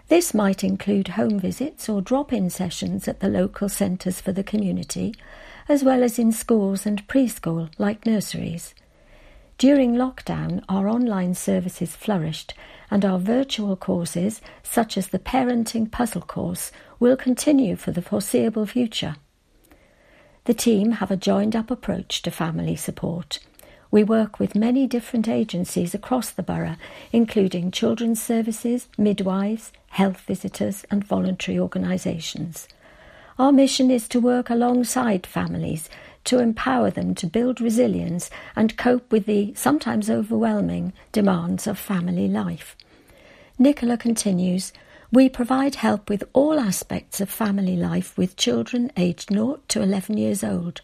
This might include home visits or drop-in sessions at the local centres for the community, as well as in schools and preschool, like nurseries. During lockdown, our online services flourished, and our virtual courses, such as the Parenting Puzzle course, will continue for the foreseeable future. The team have a joined-up approach to family support. We work with many different agencies across the borough, including children's services, midwives, health visitors and voluntary organisations. Our mission is to work alongside families to empower them to build resilience and cope with the sometimes overwhelming demands of family life. Nicola continues, we provide help with all aspects of family life with children aged 0 to 11 years old.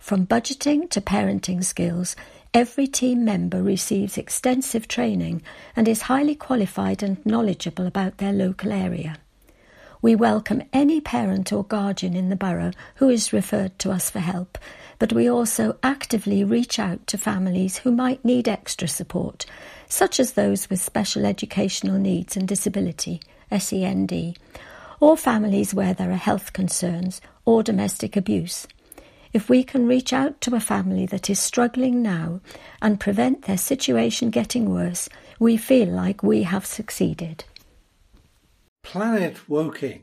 From budgeting to parenting skills, every team member receives extensive training and is highly qualified and knowledgeable about their local area. We welcome any parent or guardian in the borough who is referred to us for help, but we also actively reach out to families who might need extra support, such as those with special educational needs and disability, SEND, or families where there are health concerns or domestic abuse. If we can reach out to a family that is struggling now and prevent their situation getting worse, we feel like we have succeeded. Planet Woking.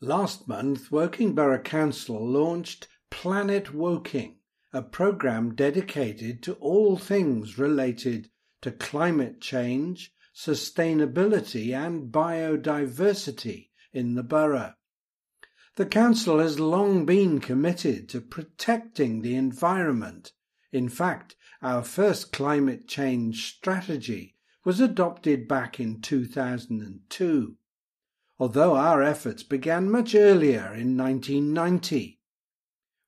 Last month, Woking Borough Council launched Planet Woking, a programme dedicated to all things related to climate change, sustainability and biodiversity in the borough. The council has long been committed to protecting the environment. In fact, our first climate change strategy was adopted back in 2002, although our efforts began much earlier in 1990.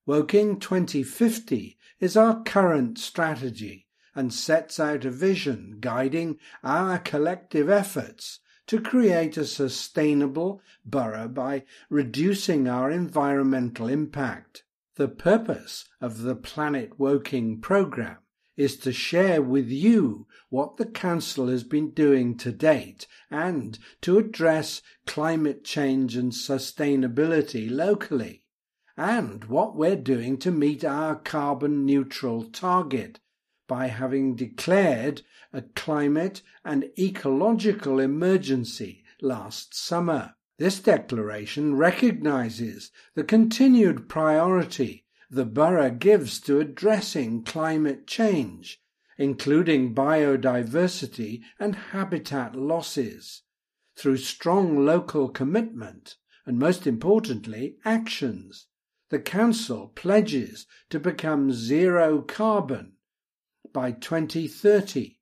Woking 2050 is our current strategy and sets out a vision guiding our collective efforts to create a sustainable borough by reducing our environmental impact. The purpose of the Planet Woking programme is to share with you what the Council has been doing to date and to address climate change and sustainability locally, and what we're doing to meet our carbon neutral target by having declared a climate and ecological emergency last summer. This declaration recognises the continued priority the borough gives to addressing climate change, including biodiversity and habitat losses, through strong local commitment and, most importantly, actions. The Council pledges to become zero carbon by 2030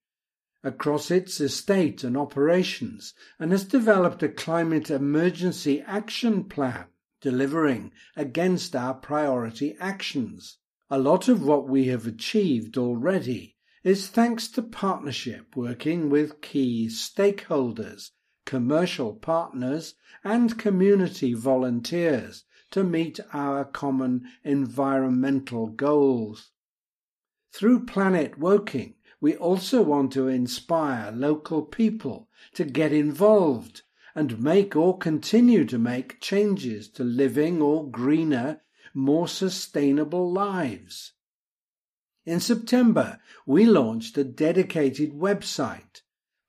across its estate and operations, and has developed a climate emergency action plan delivering against our priority actions. A lot of what we have achieved already is thanks to partnership working with key stakeholders, commercial partners and community volunteers to meet our common environmental goals. Through Planet Woking, we also want to inspire local people to get involved and make or continue to make changes to living or greener, more sustainable lives. In September, we launched a dedicated website,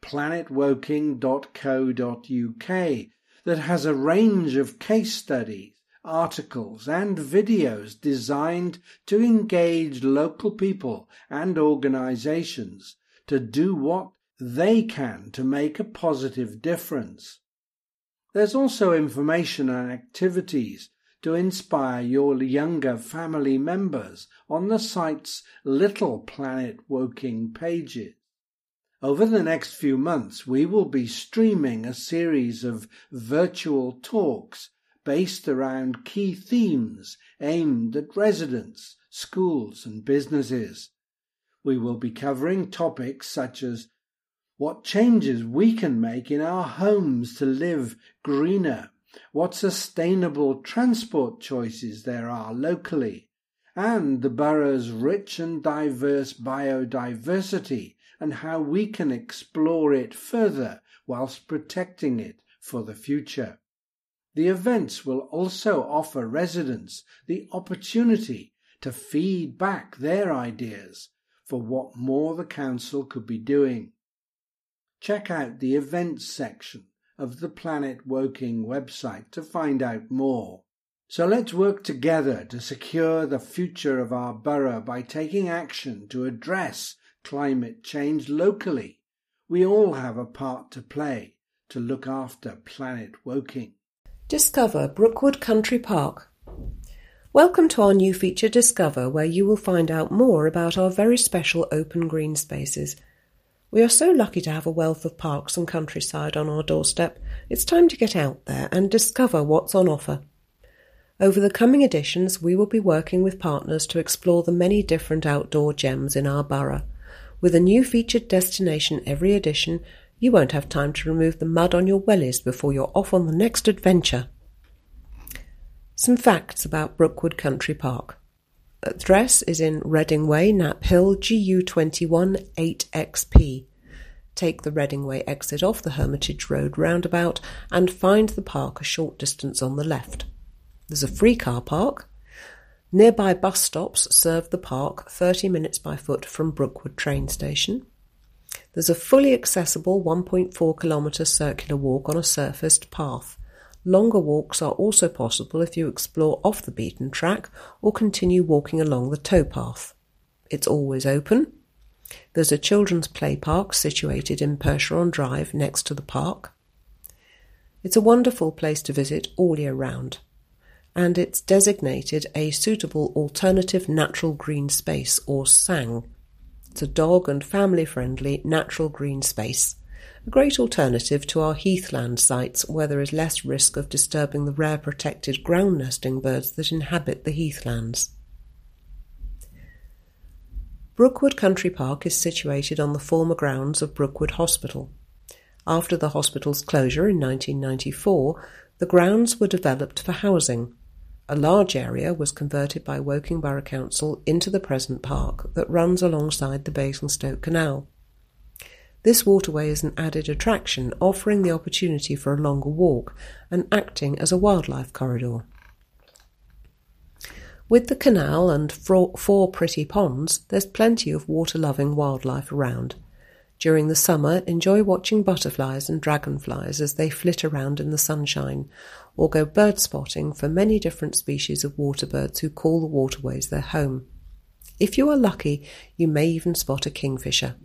planetwoking.co.uk, that has a range of case studies, articles and videos designed to engage local people and organisations to do what they can to make a positive difference. There's also information and activities to inspire your younger family members on the site's Little Planet Woking pages. Over the next few months, we will be streaming a series of virtual talks based around key themes aimed at residents, schools and businesses. We will be covering topics such as what changes we can make in our homes to live greener, what sustainable transport choices there are locally, and the borough's rich and diverse biodiversity and how we can explore it further whilst protecting it for the future. The events will also offer residents the opportunity to feed back their ideas for what more the council could be doing. Check out the events section of the Planet Woking website to find out more. So let's work together to secure the future of our borough by taking action to address climate change locally. We all have a part to play to look after Planet Woking. Discover Brookwood Country Park. Welcome to our new feature Discover, where you will find out more about our very special open green spaces. We are so lucky to have a wealth of parks and countryside on our doorstep. It's time to get out there and discover what's on offer. Over the coming editions, we will be working with partners to explore the many different outdoor gems in our borough. With a new featured destination every edition, you won't have time to remove the mud on your wellies before you're off on the next adventure. Some facts about Brookwood Country Park. The address is in Reading Way, Knapp Hill, GU21 8XP. Take the Reading Way exit off the Hermitage Road roundabout and find the park a short distance on the left. There's a free car park. Nearby bus stops serve the park 30 minutes by foot from Brookwood train station. There's a fully accessible 1.4 km circular walk on a surfaced path. Longer walks are also possible if you explore off the beaten track or continue walking along the towpath. It's always open. There's a children's play park situated in Percheron Drive next to the park. It's a wonderful place to visit all year round, and it's designated a suitable alternative natural green space, or SANG. It's a dog and family-friendly natural green space, a great alternative to our heathland sites where there is less risk of disturbing the rare protected ground nesting birds that inhabit the heathlands. Brookwood Country Park is situated on the former grounds of Brookwood Hospital. After the hospital's closure in 1994, the grounds were developed for housing. A large area was converted by Woking Borough Council into the present park that runs alongside the Basingstoke Canal. This waterway is an added attraction, offering the opportunity for a longer walk and acting as a wildlife corridor. With the canal and four pretty ponds, there's plenty of water-loving wildlife around. During the summer, enjoy watching butterflies and dragonflies as they flit around in the sunshine, or go bird spotting for many different species of waterbirds who call the waterways their home. If you are lucky, you may even spot a kingfisher.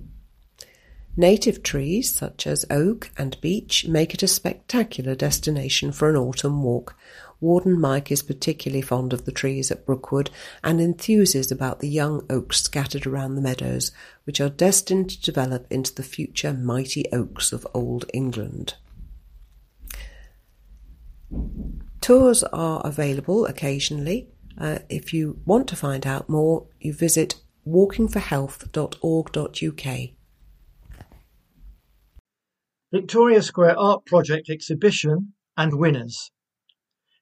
Native trees such as oak and beech make it a spectacular destination for an autumn walk. Warden Mike is particularly fond of the trees at Brookwood and enthuses about the young oaks scattered around the meadows, which are destined to develop into the future mighty oaks of old England. Tours are available occasionally. If you want to find out more, you visit walkingforhealth.org.uk. Victoria Square Art Project Exhibition and Winners.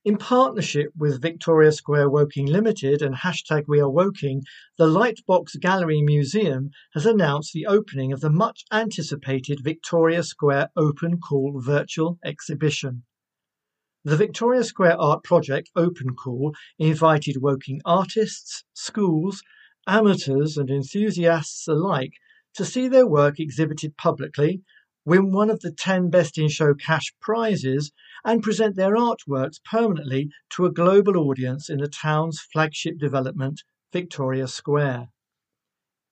In partnership with Victoria Square Woking Limited and #WeAreWoking, the Lightbox Gallery Museum has announced the opening of the much-anticipated Victoria Square Open Call virtual exhibition. The Victoria Square Art Project Open Call invited Woking artists, schools, amateurs and enthusiasts alike to see their work exhibited publicly, win one of the 10 Best in Show cash prizes, and present their artworks permanently to a global audience in the town's flagship development, Victoria Square.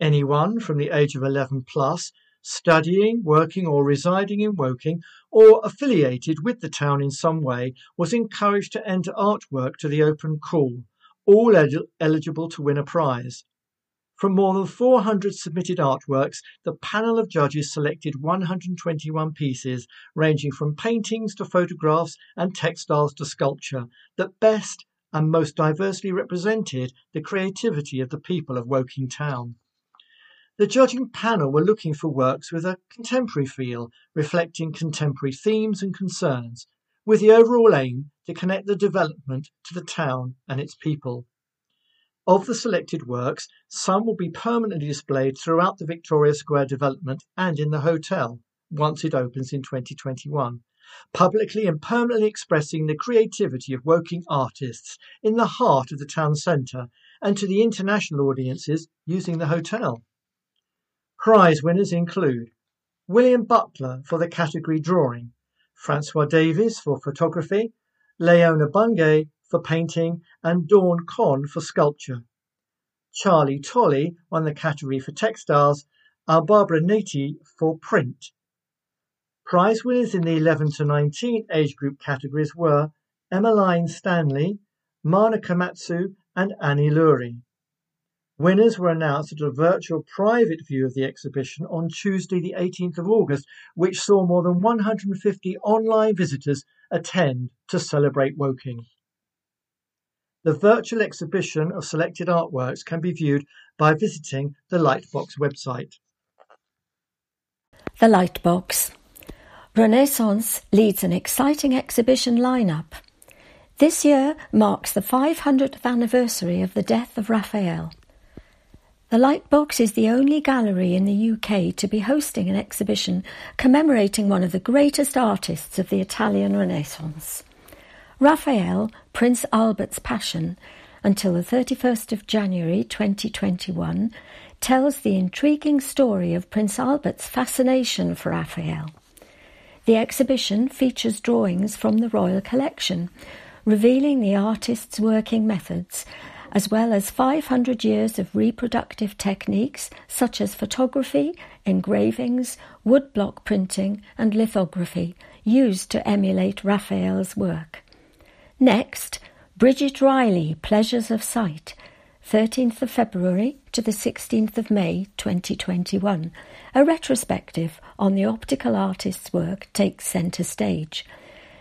Anyone from the age of 11 plus, studying, working or residing in Woking, or affiliated with the town in some way, was encouraged to enter artwork to the open call, all eligible to win a prize. From more than 400 submitted artworks, the panel of judges selected 121 pieces, ranging from paintings to photographs and textiles to sculpture, that best and most diversely represented the creativity of the people of Woking Town. The judging panel were looking for works with a contemporary feel, reflecting contemporary themes and concerns, with the overall aim to connect the development to the town and its people. Of the selected works, some will be permanently displayed throughout the Victoria Square development and in the hotel, once it opens in 2021, publicly and permanently expressing the creativity of Woking artists in the heart of the town centre and to the international audiences using the hotel. Prize winners include William Butler for the category Drawing, Francois Davies for Photography, Leona Bungay for painting, and Dawn Conn for sculpture. Charlie Tolley won the category for textiles, and Barbara Natey for print. Prize winners in the 11 to 19 age group categories were Emmeline Stanley, Mana Komatsu, and Annie Lurie. Winners were announced at a virtual private view of the exhibition on Tuesday the 18th of August, which saw more than 150 online visitors attend to celebrate Woking. The virtual exhibition of selected artworks can be viewed by visiting the Lightbox website. The Lightbox. Renaissance leads an exciting exhibition lineup. This year marks the 500th anniversary of the death of Raphael. The Lightbox is the only gallery in the UK to be hosting an exhibition commemorating one of the greatest artists of the Italian Renaissance. Raphael, Prince Albert's Passion, until the 31st of January 2021, tells the intriguing story of Prince Albert's fascination for Raphael. The exhibition features drawings from the Royal Collection, revealing the artist's working methods, as well as 500 years of reproductive techniques such as photography, engravings, woodblock printing and lithography, used to emulate Raphael's work. Next, Bridget Riley, Pleasures of Sight, 13th of February to the 16th of May 2021. A retrospective on the optical artist's work takes centre stage.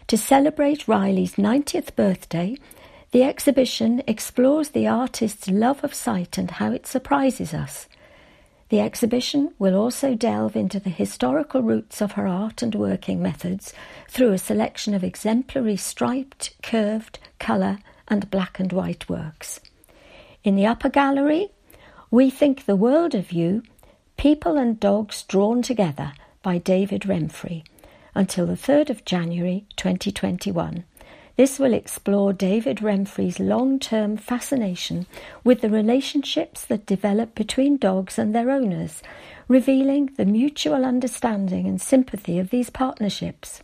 To celebrate Riley's 90th birthday, the exhibition explores the artist's love of sight and how it surprises us. The exhibition will also delve into the historical roots of her art and working methods through a selection of exemplary striped, curved, colour and black and white works. In the upper gallery, We Think the World of You, People and Dogs Drawn Together by David Renfrey, until the 3rd of January 2021. This will explore David Renfrey's long-term fascination with the relationships that develop between dogs and their owners, revealing the mutual understanding and sympathy of these partnerships.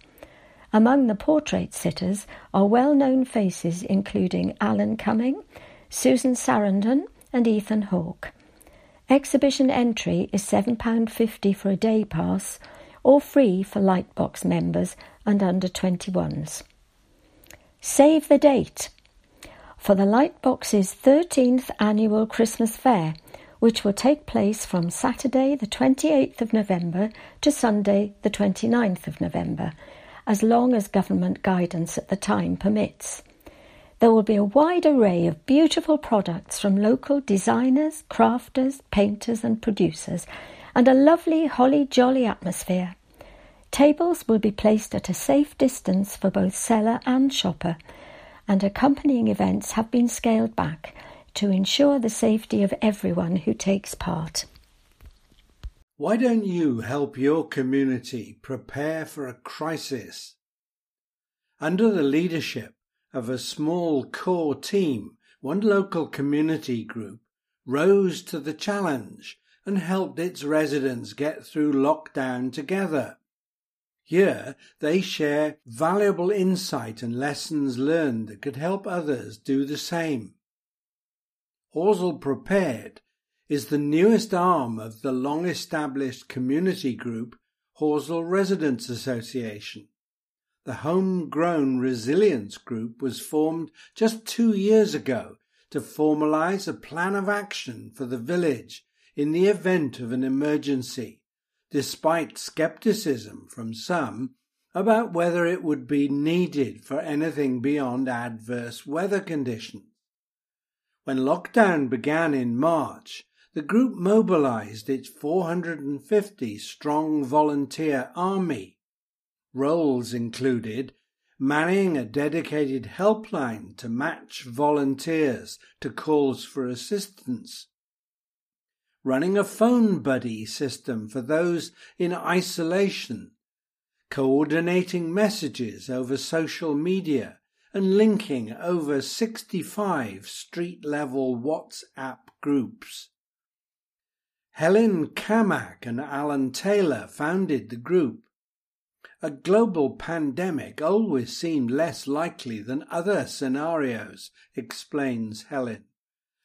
Among the portrait sitters are well-known faces including Alan Cumming, Susan Sarandon and Ethan Hawke. Exhibition entry is £7.50 for a day pass or free for Lightbox members and under 21s. Save the date for the Lightbox's 13th annual Christmas fair, which will take place from Saturday the 28th of November to Sunday the 29th of November, as long as government guidance at the time permits. There will be a wide array of beautiful products from local designers, crafters, painters and producers, and a lovely holly-jolly atmosphere. Tables will be placed at a safe distance for both seller and shopper, and accompanying events have been scaled back to ensure the safety of everyone who takes part. Why don't you help your community prepare for a crisis? Under the leadership of a small core team, one local community group rose to the challenge and helped its residents get through lockdown together. Here, they share valuable insight and lessons learned that could help others do the same. Horsell Prepared is the newest arm of the long-established community group Horsell Residents Association. The homegrown resilience group was formed just 2 years ago to formalise a plan of action for the village in the event of an emergency, despite scepticism from some about whether it would be needed for anything beyond adverse weather conditions. When lockdown began in March, the group mobilised its 450-strong volunteer army. Roles included manning a dedicated helpline to match volunteers to calls for assistance, running a phone buddy system for those in isolation, coordinating messages over social media and linking over 65 street-level WhatsApp groups. Helen Kamak and Alan Taylor founded the group. A global pandemic always seemed less likely than other scenarios, explains Helen.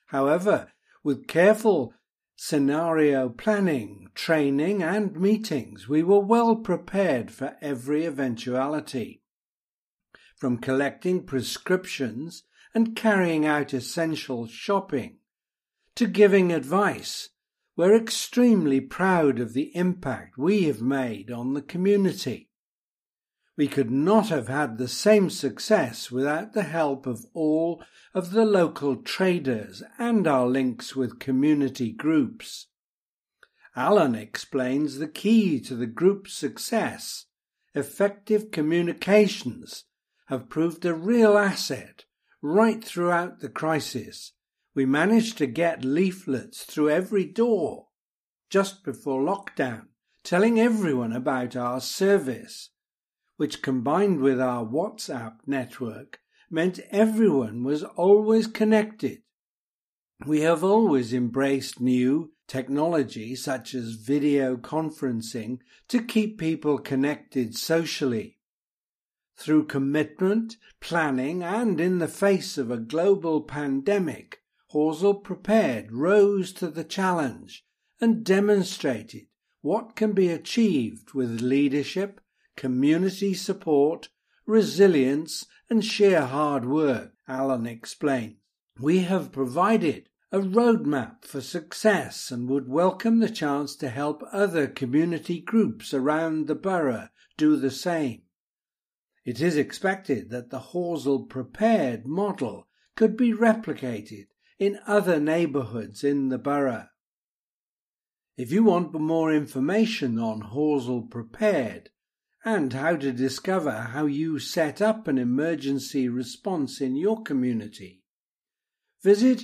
However, with careful scenario planning, training and meetings, we were well prepared for every eventuality. From collecting prescriptions and carrying out essential shopping, to giving advice, we're extremely proud of the impact we have made on the community. We could not have had the same success without the help of all of the local traders and our links with community groups. Alan explains the key to the group's success. Effective communications have proved a real asset right throughout the crisis. We managed to get leaflets through every door just before lockdown, telling everyone about our service, which combined with our WhatsApp network meant everyone was always connected. We have always embraced new technology such as video conferencing to keep people connected socially. Through commitment, planning, and in the face of a global pandemic, Horsell Prepared rose to the challenge and demonstrated what can be achieved with leadership, community support, resilience, and sheer hard work, Alan explained. We have provided a roadmap for success and would welcome the chance to help other community groups around the borough do the same. It is expected that the Horsell Prepared model could be replicated in other neighbourhoods in the borough. If you want more information on Horsell Prepared and how to discover how you set up an emergency response in your community, visit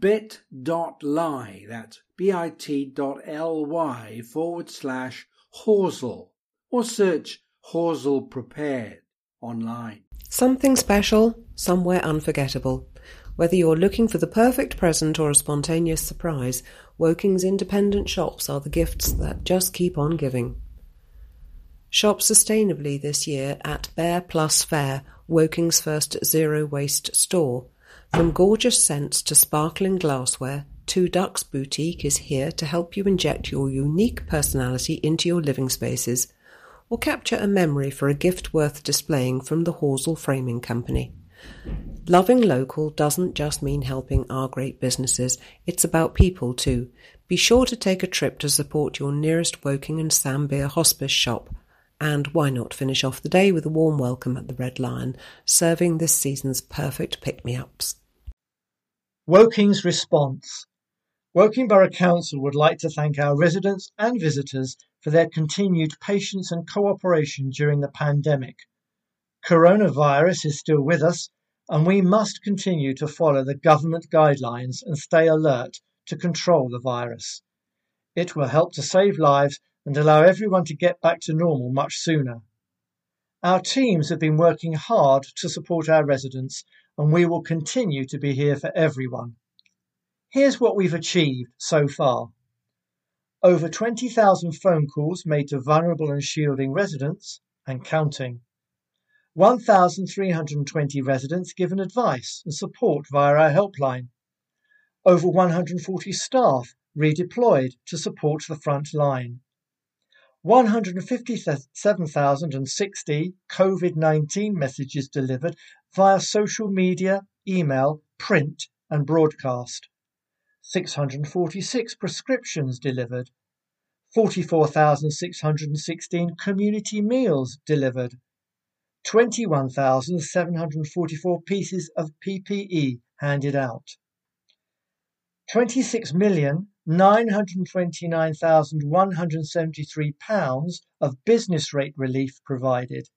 bit.ly, that's bit.ly/Horsell, or search Horsell Prepared online. Something special, somewhere unforgettable. Whether you're looking for the perfect present or a spontaneous surprise, Woking's independent shops are the gifts that just keep on giving. Shop sustainably this year at Bear Plus Fair, Woking's first zero-waste store. From gorgeous scents to sparkling glassware, Two Ducks Boutique is here to help you inject your unique personality into your living spaces, or capture a memory for a gift worth displaying from the Horsell Framing Company. Loving local doesn't just mean helping our great businesses, it's about people too. Be sure to take a trip to support your nearest Woking and Sambeer Hospice shop. And why not finish off the day with a warm welcome at the Red Lion, serving this season's perfect pick-me-ups. Woking's response. Woking Borough Council would like to thank our residents and visitors for their continued patience and cooperation during the pandemic. Coronavirus is still with us, and we must continue to follow the government guidelines and stay alert to control the virus. It will help to save lives and allow everyone to get back to normal much sooner. Our teams have been working hard to support our residents, and we will continue to be here for everyone. Here's what we've achieved so far. Over 20,000 phone calls made to vulnerable and shielding residents, and counting. 1,320 residents given advice and support via our helpline. Over 140 staff redeployed to support the front line. 157,060 COVID-19 messages delivered via social media, email, print and broadcast. 646 prescriptions delivered. 44,616 community meals delivered. 21,744 pieces of PPE handed out. 26,929,173 pounds of business rate relief provided.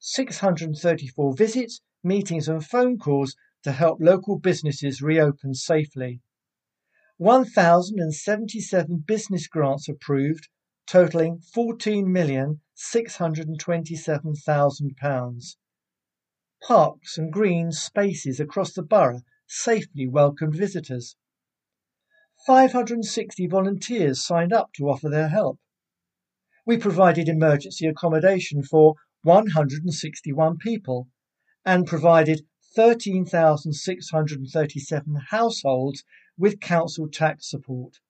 634 visits, meetings and phone calls to help local businesses reopen safely. 1,077 business grants approved, totalling £14,627,000. Parks and green spaces across the borough safely welcomed visitors. 560 volunteers signed up to offer their help. We provided emergency accommodation for 161 people and provided 13,637 households with council tax support.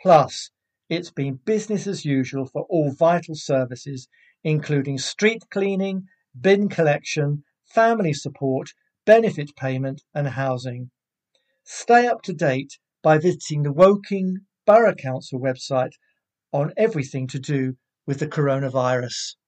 Plus, it's been business as usual for all vital services, including street cleaning, bin collection, family support, benefit payment and housing. Stay up to date by visiting the Woking Borough Council website on everything to do with the coronavirus.